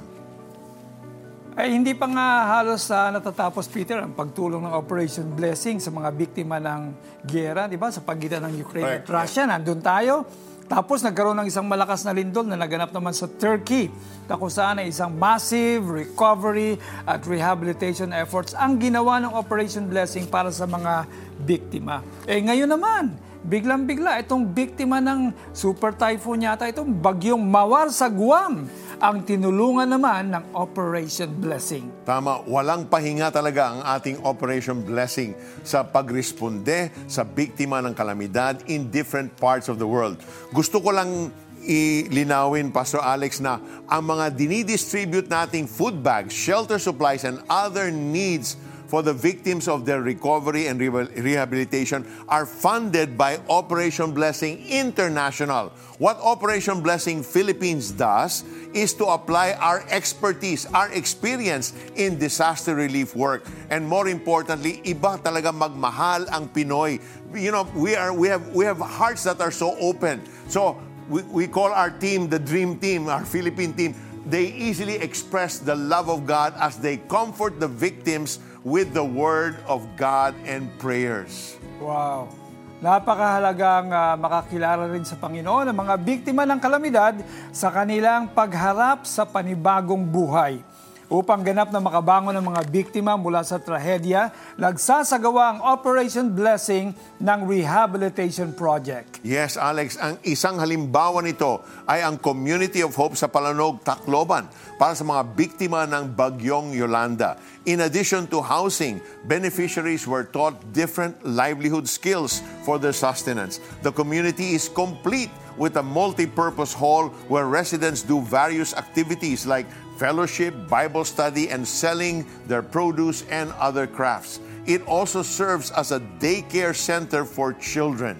Ay hindi pa nga halos uh, natatapos, Peter, ang pagtulong ng Operation Blessing sa mga biktima ng giyera, di ba? Sa pagitan ng Ukraine right. at Russia, nandun tayo. Tapos nagkaroon ng isang malakas na lindol na naganap naman sa Turkey, kakusaan ay isang massive recovery at rehabilitation efforts ang ginawa ng Operation Blessing para sa mga biktima. Eh ngayon naman, biglang-bigla, itong biktima ng super typhoon yata, itong bagyong Mawar sa Guam, ang tinulungan naman ng Operation Blessing. Tama, walang pahinga talaga ang ating Operation Blessing sa pagresponde sa biktima ng kalamidad in different parts of the world. Gusto ko lang ilinawin, Pastor Alex, na ang mga dinidistribute nating food bags, shelter supplies, and other needs for the victims of their recovery and rehabilitation are funded by Operation Blessing International. What Operation Blessing Philippines does is to apply our expertise, our experience in disaster relief work. And more importantly, iba talaga magmahal ang Pinoy. You know, we are we have we have hearts that are so open. So we, we call our team the Dream Team, our Philippine team. They easily express the love of God as they comfort the victims with the Word of God and prayers. Wow! Napakahalagang uh, makakilala rin sa Panginoon ang mga biktima ng kalamidad sa kanilang pagharap sa panibagong buhay. Upang ganap na makabangon ng mga biktima mula sa trahedya, nagsasagawa ang Operation Blessing ng Rehabilitation Project. Yes, Alex, ang isang halimbawa nito ay ang Community of Hope sa Palanog, Tacloban, para sa mga biktima ng Bagyong Yolanda. In addition to housing, beneficiaries were taught different livelihood skills for their sustenance. The community is complete with a multi-purpose hall where residents do various activities like fellowship, Bible study, and selling their produce and other crafts. It also serves as a daycare center for children.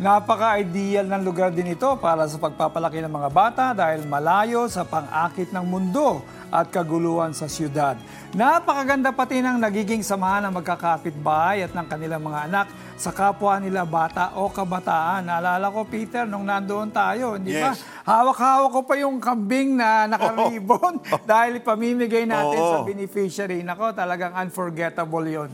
Napaka-ideal ng lugar din ito para sa pagpapalaki ng mga bata dahil malayo sa pang-akit ng mundo at kaguluhan sa siyudad. Napakaganda pati ng nagiging samahan ng magkakapitbahay at ng kanilang mga anak sa kapwa nila bata o kabataan. Naalala ko, Peter, nung nandoon tayo, hindi yes. ba? Hawak-hawak ko pa yung kambing na nakaribon oh. Oh. dahil pamimigay natin oh. sa beneficiary. Nako, talagang unforgettable yon.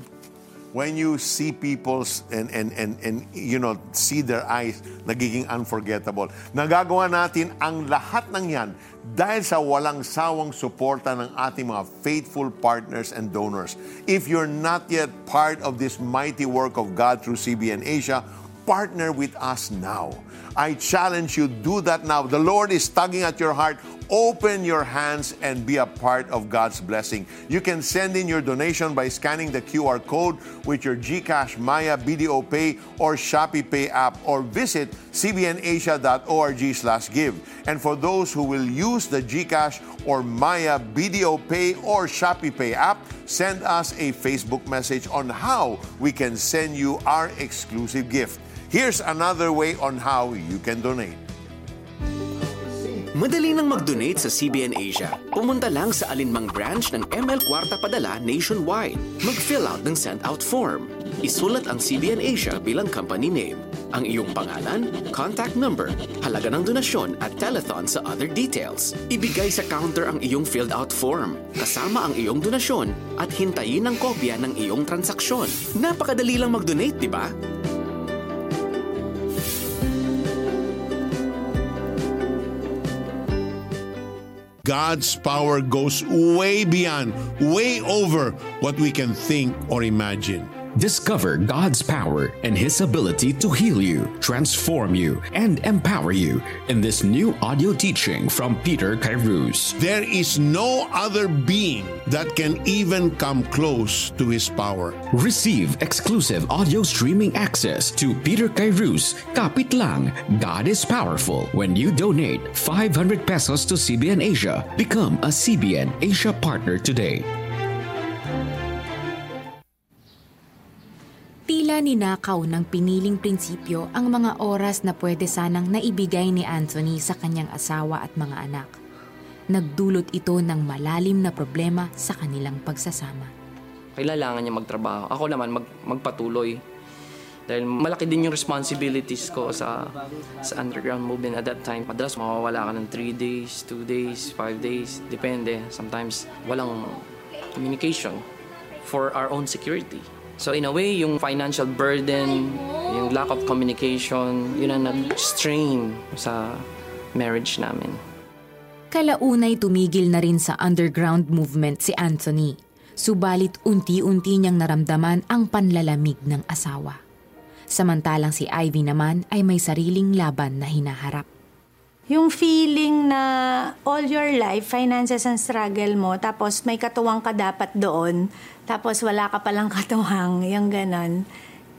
When you see people and, and, and, and, you know, see their eyes, nagiging unforgettable. Nagagawa natin ang lahat ng yan dahil sa walang sawang suporta ng ating mga faithful partners and donors. If you're not yet part of this mighty work of God through C B N Asia, partner with us now. I challenge you, do that now. The Lord is tugging at your heart. Open your hands and be a part of God's blessing. You can send in your donation by scanning the Q R code with your GCash, Maya, B D O Pay, or Shopee Pay app, or visit c b n asia dot org slash give. And for those who will use the GCash or Maya, B D O Pay, or Shopee Pay app, send us a Facebook message on how we can send you our exclusive gift. Here's another way on how you can donate. Madali nang mag-donate sa C B N Asia. Pumunta lang sa alinmang branch ng M L Kuwarta Padala nationwide. Mag-fill out ng send-out form. Isulat ang C B N Asia bilang company name, ang iyong pangalan, contact number, halaga ng donasyon at telethon sa other details. Ibigay sa counter ang iyong filled-out form, kasama ang iyong donasyon at hintayin ang kopya ng iyong transaksyon. Napakadali lang mag-donate, di ba? God's power goes way beyond, way over what we can think or imagine. Discover God's power and His ability to heal you, transform you, and empower you in this new audio teaching from Peter Kairuz. There is no other being that can even come close to His power. Receive exclusive audio streaming access to Peter Kairuz, Kapit Lang, God is Powerful. When you donate five hundred pesos to C B N Asia, become a C B N Asia partner today. Tila ninakaw ng piniling prinsipyo ang mga oras na pwede sanang naibigay ni Anthony sa kanyang asawa at mga anak. Nagdulot ito ng malalim na problema sa kanilang pagsasama. Kailangan niya magtrabaho. Ako naman mag, magpatuloy. Dahil malaki din yung responsibilities ko sa, sa underground movement at that time. Madalas mawawala ka ng three days, two days, five days. Depende. Sometimes walang communication for our own security. So in a way, yung financial burden, yung lack of communication, yun ang nag-strain sa marriage namin. Kalaunay tumigil na rin sa underground movement si Anthony. Subalit unti-unti niyang naramdaman ang panlalamig ng asawa. Samantalang si Ivy naman ay may sariling laban na hinaharap. Yung feeling na all your life, finances and struggle mo, tapos may katuwang ka dapat doon, tapos wala ka palang katuwang, yung ganon.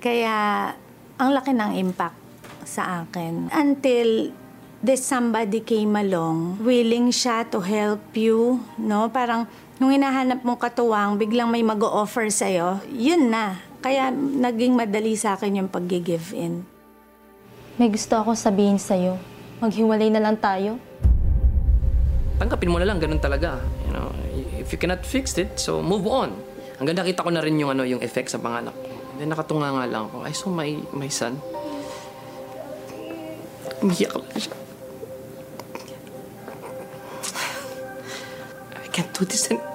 Kaya, ang laki ng impact sa akin. Until this somebody came along, willing siya to help you, no? Parang, nung hinahanap mong katuwang, biglang may mag-o-offer sa'yo, yun na. Kaya, naging madali sa akin yung pag-give in. May gusto ako sabihin sa'yo. Maghiwalay na lang tayo. Tanggapin mo na lang, ganun talaga. You know, if you cannot fix it, so move on. Ang ganda, kita ko na rin yung, ano, yung effect sa panganak ko. Then nakatunga nga lang ako. I saw my, my son. Umiyak lang siya. I can't do this anymore.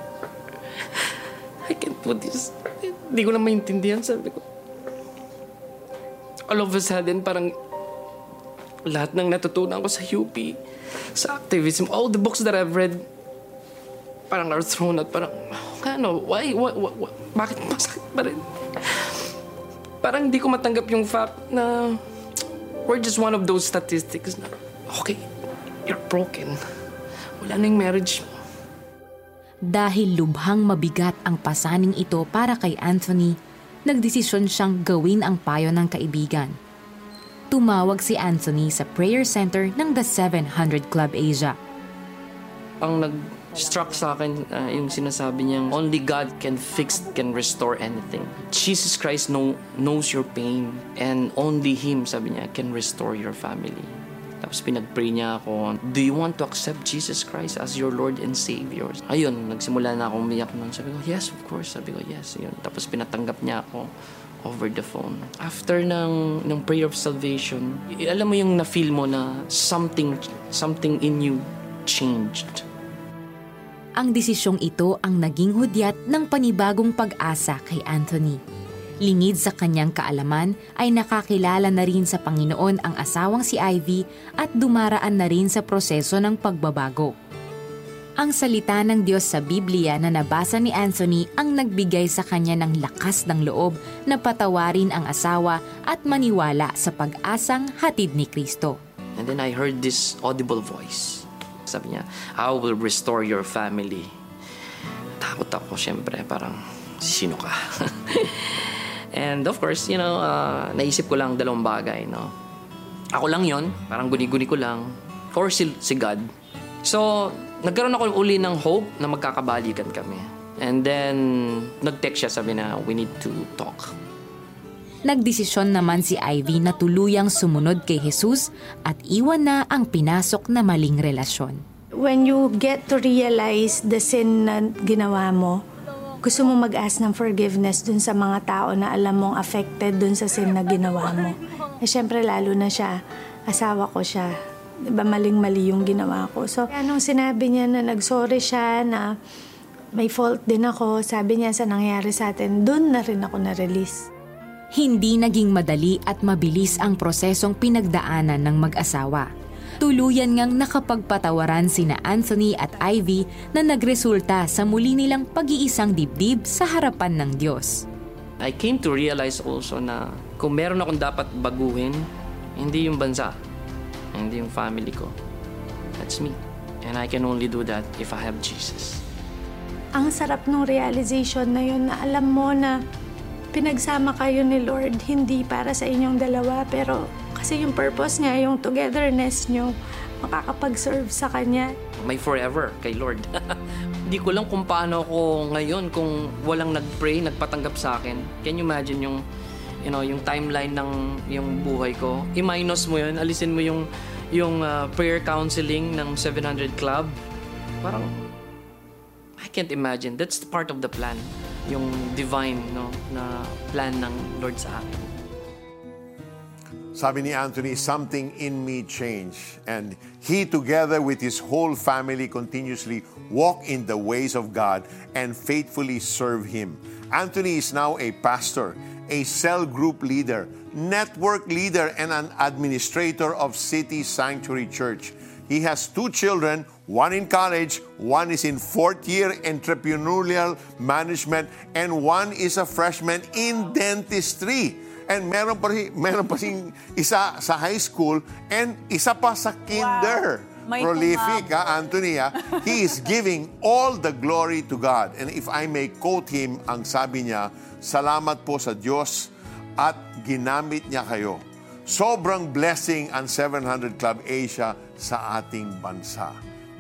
I can't do this. Hindi ko na maintindihan, sabi ko. All of a sudden, parang lahat ng natutunan ko sa U P, sa activism, all the books that I've read, parang na-thrown at parang, ano, why, why, why, why, bakit masakit pa rin? Parang di ko matanggap yung fact na we're just one of those statistics na, okay, you're broken. Wala na yung marriage. Dahil lubhang mabigat ang pasaning ito para kay Anthony, nagdesisyon siyang gawin ang payo ng kaibigan. Tumawag si Anthony sa prayer center ng The seven hundred Club Asia. Ang nag-struck sa akin uh, yung sinasabi niyang, only God can fix, can restore anything. Jesus Christ know, knows your pain and only Him, sabi niya, can restore your family. Tapos pinag-pray niya ako, do you want to accept Jesus Christ as your Lord and Savior? Ayun, nagsimula na akong umiyak nun. Sabi ko, yes, of course. Sabi ko, yes. Yun. Tapos pinatanggap niya ako over the phone. After ng, ng prayer of salvation, alam mo yung na-feel mo na something, something in you changed. Ang desisyong ito ang naging hudyat ng panibagong pag-asa kay Anthony. Lingid sa kanyang kaalaman ay nakakilala na rin sa Panginoon ang asawang si Ivy at dumaraan na rin sa proseso ng pagbabago. Ang salita ng Diyos sa Biblia na nabasa ni Anthony ang nagbigay sa kanya ng lakas ng loob na patawarin ang asawa at maniwala sa pag-asang hatid ni Kristo. And then I heard this audible voice. Sabi niya, I will restore your family. Takot ako, siyempre, parang sino ka? And of course, you know, uh, naisip ko lang dalawang bagay, no? Ako lang yon, parang guni-guni ko lang. Or si, si God. So, nagkaroon ako uli ng hope na magkakabalikan kami. And then, nag-text siya, sabi na, we need to talk. Nagdesisyon naman si Ivy na tuluyang sumunod kay Jesus at iwan na ang pinasok na maling relasyon. When you get to realize the sin na ginawa mo, gusto mo mag-ask ng forgiveness dun sa mga tao na alam mong affected dun sa sin na ginawa mo. Eh, siyempre, lalo na siya, asawa ko siya. Diba, maling-mali yung ginawa ko. So, anong sinabi niya na nag-sorry siya, na may fault din ako, sabi niya sa nangyari sa atin, dun na rin ako na-release. Hindi naging madali at mabilis ang prosesong pinagdaanan ng mag-asawa. Tuluyan ngang nakapagpatawaran sina Anthony at Ivy na nagresulta sa muli nilang pag-iisang dibdib sa harapan ng Diyos. I came to realize also na kung meron akong dapat baguhin, hindi yung bansa, hindi yung family ko. That's me. And I can only do that if I have Jesus. Ang sarap ng realization na yun na alam mo na pinagsama kayo ni Lord, hindi para sa inyong dalawa, pero kasi yung purpose niya, yung togetherness niyo, makakapag-serve sa Kanya. May forever kay Lord. Hindi ko lang kung paano ako ngayon kung walang nag-pray, nagpatanggap sa akin. Can you imagine yung, you know, yung timeline ng yung buhay ko? I-minus mo yun, alisin mo yung, yung uh, prayer counseling ng seven hundred Club. Parang, I can't imagine. That's part of the plan. Yung divine, no, na plan ng Lord sa akin. Sabi ni Anthony, something in me changed. And he, together with his whole family, continuously walk in the ways of God and faithfully serve Him. Anthony is now a pastor, a cell group leader, network leader, and an administrator of City Sanctuary Church. He has two children, one in college, one is in fourth year entrepreneurial management, and one is a freshman in dentistry. And meron pa rin, meron pa rin isa sa high school and isa pa sa kinder. Wow. Prolific, ha, Anthony, ha? He is giving all the glory to God. And if I may quote him, ang sabi niya, salamat po sa Diyos at ginamit niya kayo. Sobrang blessing ang seven hundred Club Asia sa ating bansa.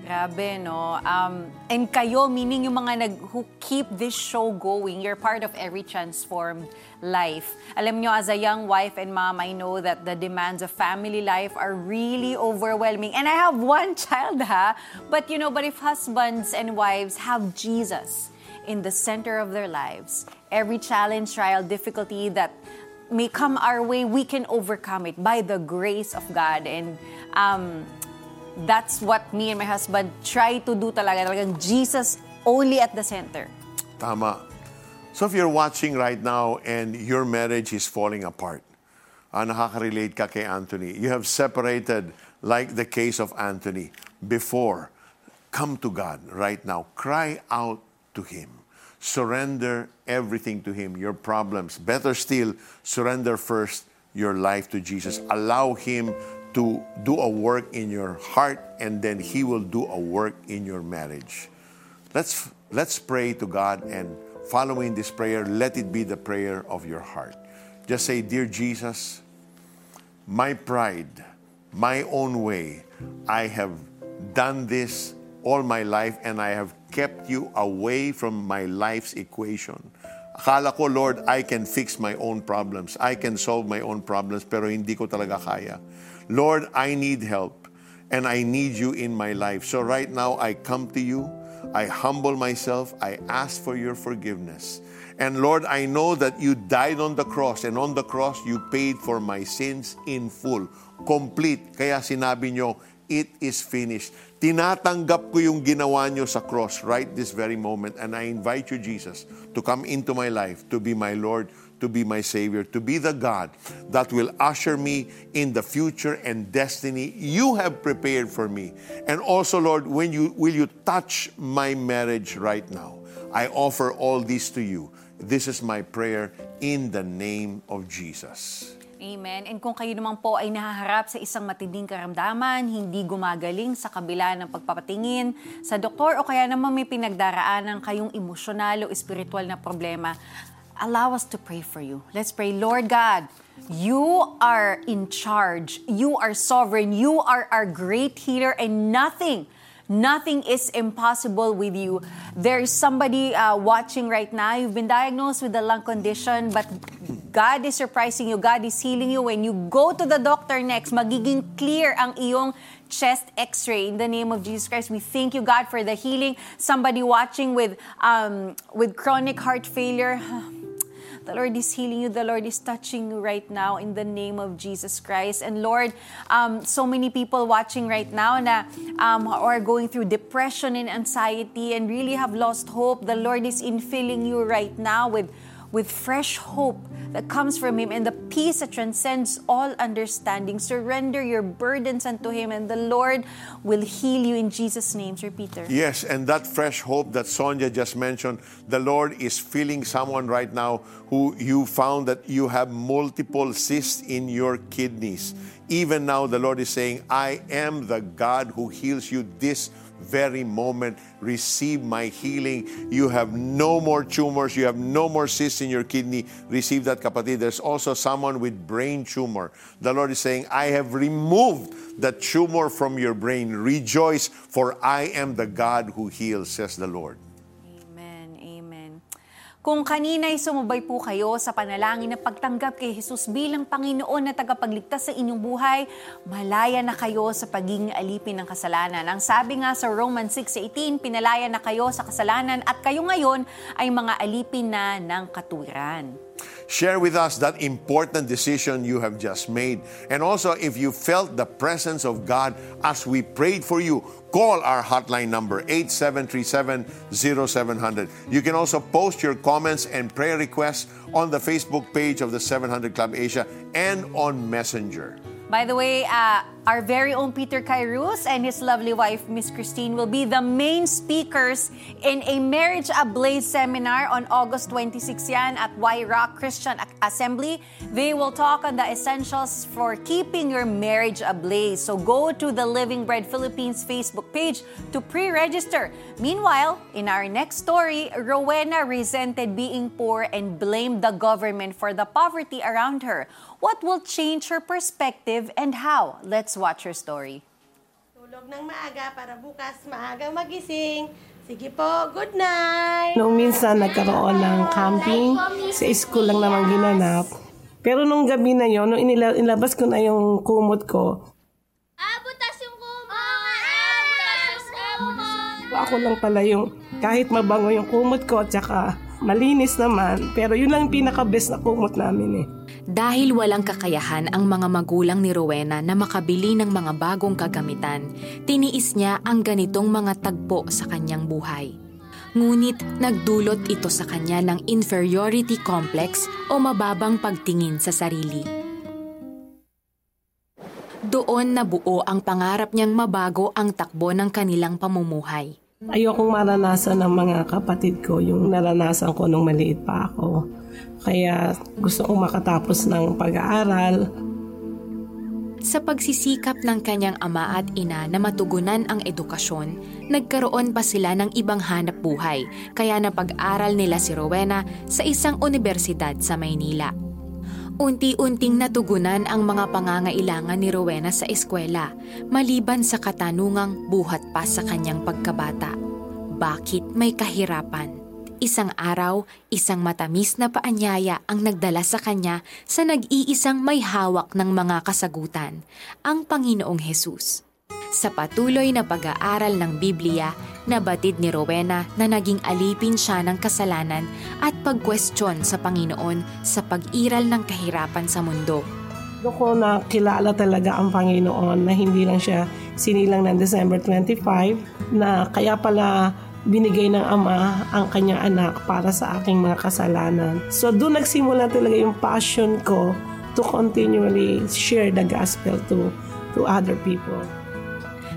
Grabe, no? Um, and kayo, meaning yung mga nag, who keep this show going, you're part of every transformed life. Alam nyo, as a young wife and mom, I know that the demands of family life are really overwhelming. And I have one child, ha? But, you know, but if husbands and wives have Jesus in the center of their lives, every challenge, trial, difficulty that may come our way, we can overcome it by the grace of God. And, um... that's what me and my husband try to do talaga. Talagang Jesus only at the center. Tama. So if you're watching right now and your marriage is falling apart, ah, nakaka-relate ka kay Anthony. You have separated like the case of Anthony before. Come to God right now. Cry out to Him. Surrender everything to Him, your problems. Better still, surrender first your life to Jesus. Allow Him to do a work in your heart, and then He will do a work in your marriage. Let's let's pray to God, and following this prayer, let it be the prayer of your heart. Just say, Dear Jesus, my pride, my own way, I have done this all my life, and I have kept you away from my life's equation. Akala ko, Lord, I can fix my own problems. I can solve my own problems, pero hindi ko talaga kaya. Lord, I need help, and I need you in my life. So right now, I come to you. I humble myself. I ask for your forgiveness. And Lord, I know that you died on the cross, and on the cross, you paid for my sins in full, complete. Kaya sinabi nyo, it is finished. Tinatanggap ko yung ginawa nyo sa cross right this very moment, and I invite you, Jesus, to come into my life, to be my Lord, to be my Savior, to be the God that will usher me in the future and destiny you have prepared for me. And also, Lord, when you will you touch my marriage right now? I offer all this to you. This is my prayer in the name of Jesus. Amen. And kung kayo naman po ay nahaharap sa isang matinding karamdaman, hindi gumagaling sa kabila ng pagpapatingin sa doktor, o kaya naman may pinagdaraanan kayong emosyonal o espiritual na problema, allow us to pray for you. Let's pray. Lord God, you are in charge. You are sovereign. You are our great healer, and nothing Nothing is impossible with you. There is somebody uh, watching right now. You've been diagnosed with a lung condition, but God is surprising you. God is healing you. When you go to the doctor next, magiging clear ang iyong chest x-ray. In the name of Jesus Christ, we thank you, God, for the healing. Somebody watching with um, with chronic heart failure, the Lord is healing you. The Lord is touching you right now in the name of Jesus Christ. And Lord, um, so many people watching right now na um, are going through depression and anxiety and really have lost hope. The Lord is infilling you right now with with fresh hope that comes from Him and the peace that transcends all understanding. Surrender your burdens unto Him, and the Lord will heal you in Jesus' name. Sir Peter. Yes, and that fresh hope that Sonia just mentioned, the Lord is filling someone right now who you found that you have multiple cysts in your kidneys. Even now, the Lord is saying, I am the God who heals you this very moment. Receive my healing. You have no more tumors. You have no more cysts in your kidney. Receive that, kapatid. There's also someone with brain tumor. The Lord is saying, I have removed the tumor from your brain. Rejoice, for I am the God who heals, says the Lord. Kung kanina'y sumabay po kayo sa panalangin na pagtanggap kay Jesus bilang Panginoon na tagapagligtas sa inyong buhay, malaya na kayo sa pagiging alipin ng kasalanan. Ang sabi nga sa Romans six eighteen, pinalaya na kayo sa kasalanan at kayo ngayon ay mga alipin na ng katuwiran. Share with us that important decision you have just made. And also, if you felt the presence of God as we prayed for you, call our hotline number, eight seven three seven, zero seven zero zero. You can also post your comments and prayer requests on the Facebook page of the seven hundred Club Asia and on Messenger. By the way, uh, our very own Peter Kairuz and his lovely wife, Miss Christine, will be the main speakers in a Marriage Ablaze seminar on August twenty-sixth yan at Y Rock Christian Assembly. They will talk on the essentials for keeping your marriage ablaze. So go to the Living Bread Philippines Facebook page to pre-register. Meanwhile, in our next story, Rowena resented being poor and blamed the government for the poverty around her. What will change her perspective and how? Let's watch her story. Tulog ng maaga para bukas maaga magising. Sige po, good night! Noong minsan nagkaroon ng camping, sa school lang namang ginanap. Pero nung gabi na yon, nung inila- inilabas ko na yung kumot ko, abutas yung kumot! Abutas yung kumot! Ako lang pala yung kahit mabango yung kumot ko at saka malinis naman. Pero yun lang pinaka-best na kumot namin eh. Dahil walang kakayahan ang mga magulang ni Rowena na makabili ng mga bagong kagamitan, tiniis niya ang ganitong mga tagpo sa kanyang buhay. Ngunit nagdulot ito sa kanya ng inferiority complex o mababang pagtingin sa sarili. doon nabuo ang pangarap niyang mabago ang takbo ng kanilang pamumuhay. Ayokong maranasan ng mga kapatid ko yung naranasan ko nung maliit pa ako. Kaya gusto kong makatapos ng pag-aaral. Sa pagsisikap ng kanyang ama at ina na matugunan ang edukasyon, nagkaroon pa sila ng ibang hanap buhay, kaya napag-aral nila si Rowena sa isang universidad sa Maynila. Unti-unting natugunan ang mga pangangailangan ni Rowena sa eskwela, maliban sa katanungang buhat pa sa kanyang pagkabata. Bakit may kahirapan? Isang araw, isang matamis na paanyaya ang nagdala sa kanya sa nag-iisang may hawak ng mga kasagutan, ang Panginoong Hesus. Sa patuloy na pag-aaral ng Biblia, nabatid ni Rowena na naging alipin siya ng kasalanan at pagkwestiyon sa Panginoon sa pag-iral ng kahirapan sa mundo. Gusto ko na kilala talaga ang Panginoon na hindi lang siya sinilang ng December twenty-five, na kaya pala binigay ng Ama ang kanyang anak para sa aking mga kasalanan. So doon nagsimula talaga yung passion ko to continually share the gospel to, to other people.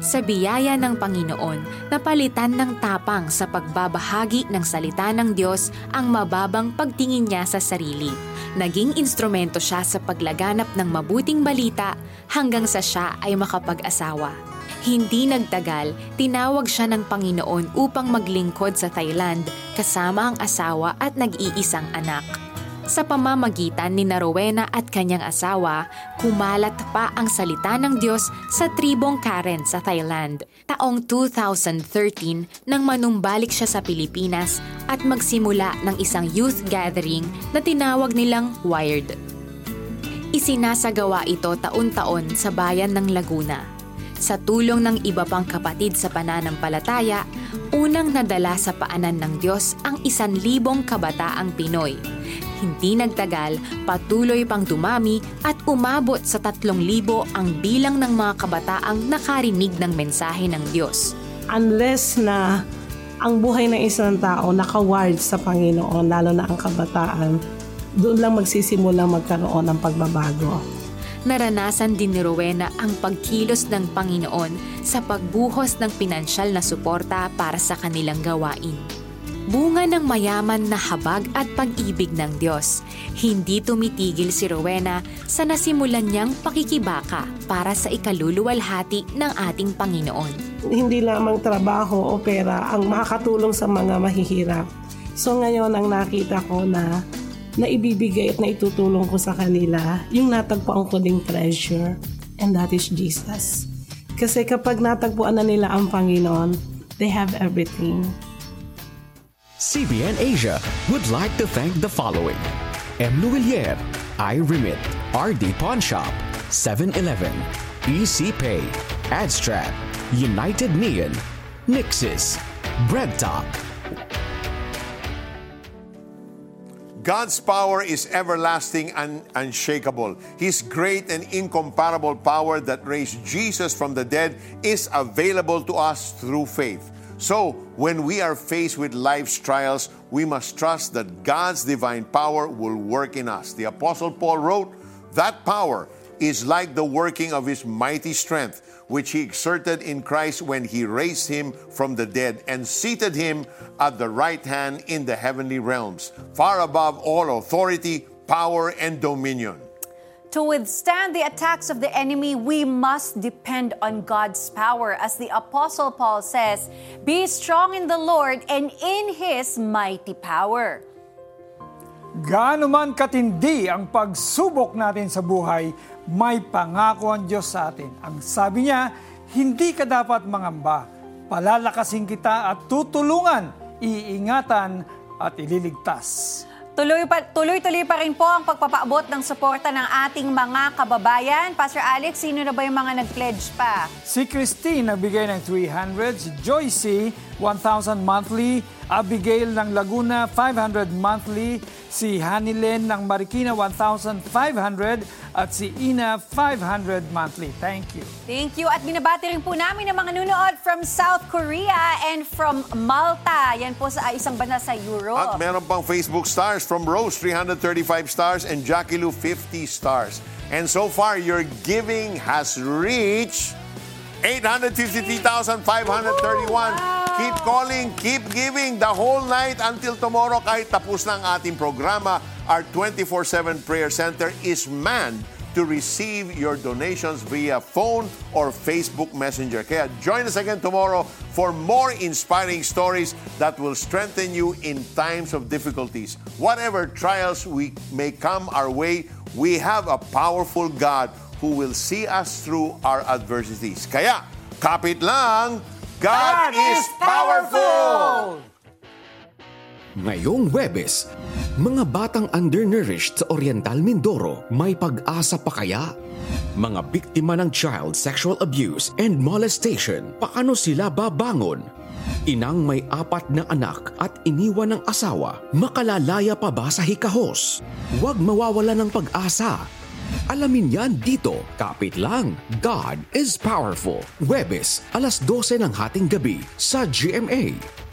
Sa biyaya ng Panginoon, napalitan ng tapang sa pagbabahagi ng salita ng Diyos ang mababang pagtingin niya sa sarili. Naging instrumento siya sa paglaganap ng mabuting balita hanggang sa siya ay makapag-asawa. Hindi nagtagal, tinawag siya ng Panginoon upang maglingkod sa Thailand kasama ang asawa at nag-iisang anak. Sa pamamagitan ni Rowena at kanyang asawa, kumalat pa ang salita ng Diyos sa tribong Karen sa Thailand. Taong two thousand thirteen nang manumbalik siya sa Pilipinas at magsimula ng isang youth gathering na tinawag nilang Wired. Isinasagawa ito taon-taon sa bayan ng Laguna. Sa tulong ng iba pang kapatid sa pananampalataya, unang nadala sa paanan ng Diyos ang isan libong kabataang Pinoy. Hindi nagtagal, patuloy pang dumami at umabot sa tatlong libo ang bilang ng mga kabataang nakarinig ng mensahe ng Diyos. Unless na ang buhay ng isang tao naka-wired sa Panginoon, lalo na ang kabataan, doon lang magsisimula magkaroon ng pagbabago. Naranasan din ni Rowena ang pagkilos ng Panginoon sa pagbuhos ng pinansyal na suporta para sa kanilang gawain. Bunga ng mayaman na habag at pag-ibig ng Diyos, hindi tumitigil si Rowena sa nasimulan niyang pakikibaka para sa ikaluluwalhati ng ating Panginoon. Hindi lamang trabaho o pera ang makakatulong sa mga mahihirap. So ngayon ang nakita ko na na ibibigay at na itutulong ko sa kanila yung natagpuan ko ding treasure, and that is Jesus. Kasi kapag natagpuan na nila ang Panginoon, they have everything. C B N Asia would like to thank the following: M Lhuillier, iRemit, R D Pawnshop, seven eleven, E C Pay, Adstrap, United Nian, Nixis, Bread Talk. God's power is everlasting and unshakable. His great and incomparable power that raised Jesus from the dead is available to us through faith. So, when we are faced with life's trials, we must trust that God's divine power will work in us. The Apostle Paul wrote, "That power is like the working of His mighty strength, which He exerted in Christ when He raised Him from the dead and seated Him at the right hand in the heavenly realms, far above all authority, power, and dominion." To withstand the attacks of the enemy, we must depend on God's power. As the Apostle Paul says, "Be strong in the Lord and in His mighty power." Gaano man katindi ang pagsubok natin sa buhay, may pangako ang Diyos sa atin. Ang sabi niya, hindi ka dapat mangamba. Palalakasin kita at tutulungan, iingatan at ililigtas. Tuloy pa, tuloy-tuloy pa rin po ang pagpapaabot ng suporta ng ating mga kababayan. Pastor Alex, sino na ba yung mga nag-pledge pa? Si Christine nagbigay ng three hundred, si Josie one thousand monthly, Abigail ng Laguna, five hundred monthly, si Hanilen ng Marikina, one thousand five hundred at si Ina, five hundred monthly. Thank you. Thank you. At binabati rin po namin ang mga nunood from South Korea and from Malta. Yan po sa isang banal sa Europe. At meron pang Facebook stars from Rose, three hundred thirty-five stars, and Jackie Lou, fifty stars. And so far, your giving has reached eight hundred fifty-three thousand five hundred thirty-one. Wow. Keep calling, keep giving the whole night until tomorrow kahit tapos na ang ating programa. Our twenty-four seven prayer center is manned to receive your donations via phone or Facebook Messenger. Kaya join us again tomorrow for more inspiring stories that will strengthen you in times of difficulties. Whatever trials we may come our way, we have a powerful God who will see us through our adversities. Kaya, kapit lang! God is powerful! Ngayong Huwebes, mga batang undernourished sa Oriental Mindoro, may pag-asa pa kaya? Mga biktima ng child sexual abuse and molestation, paano sila babangon? Inang may apat na anak at iniwan ng asawa, makalalaya pa ba sa hikahos? Huwag mawawala ng pag-asa. Alamin yan dito, kapit lang. God is powerful. Huwebes, alas dose ng hating gabi sa G M A.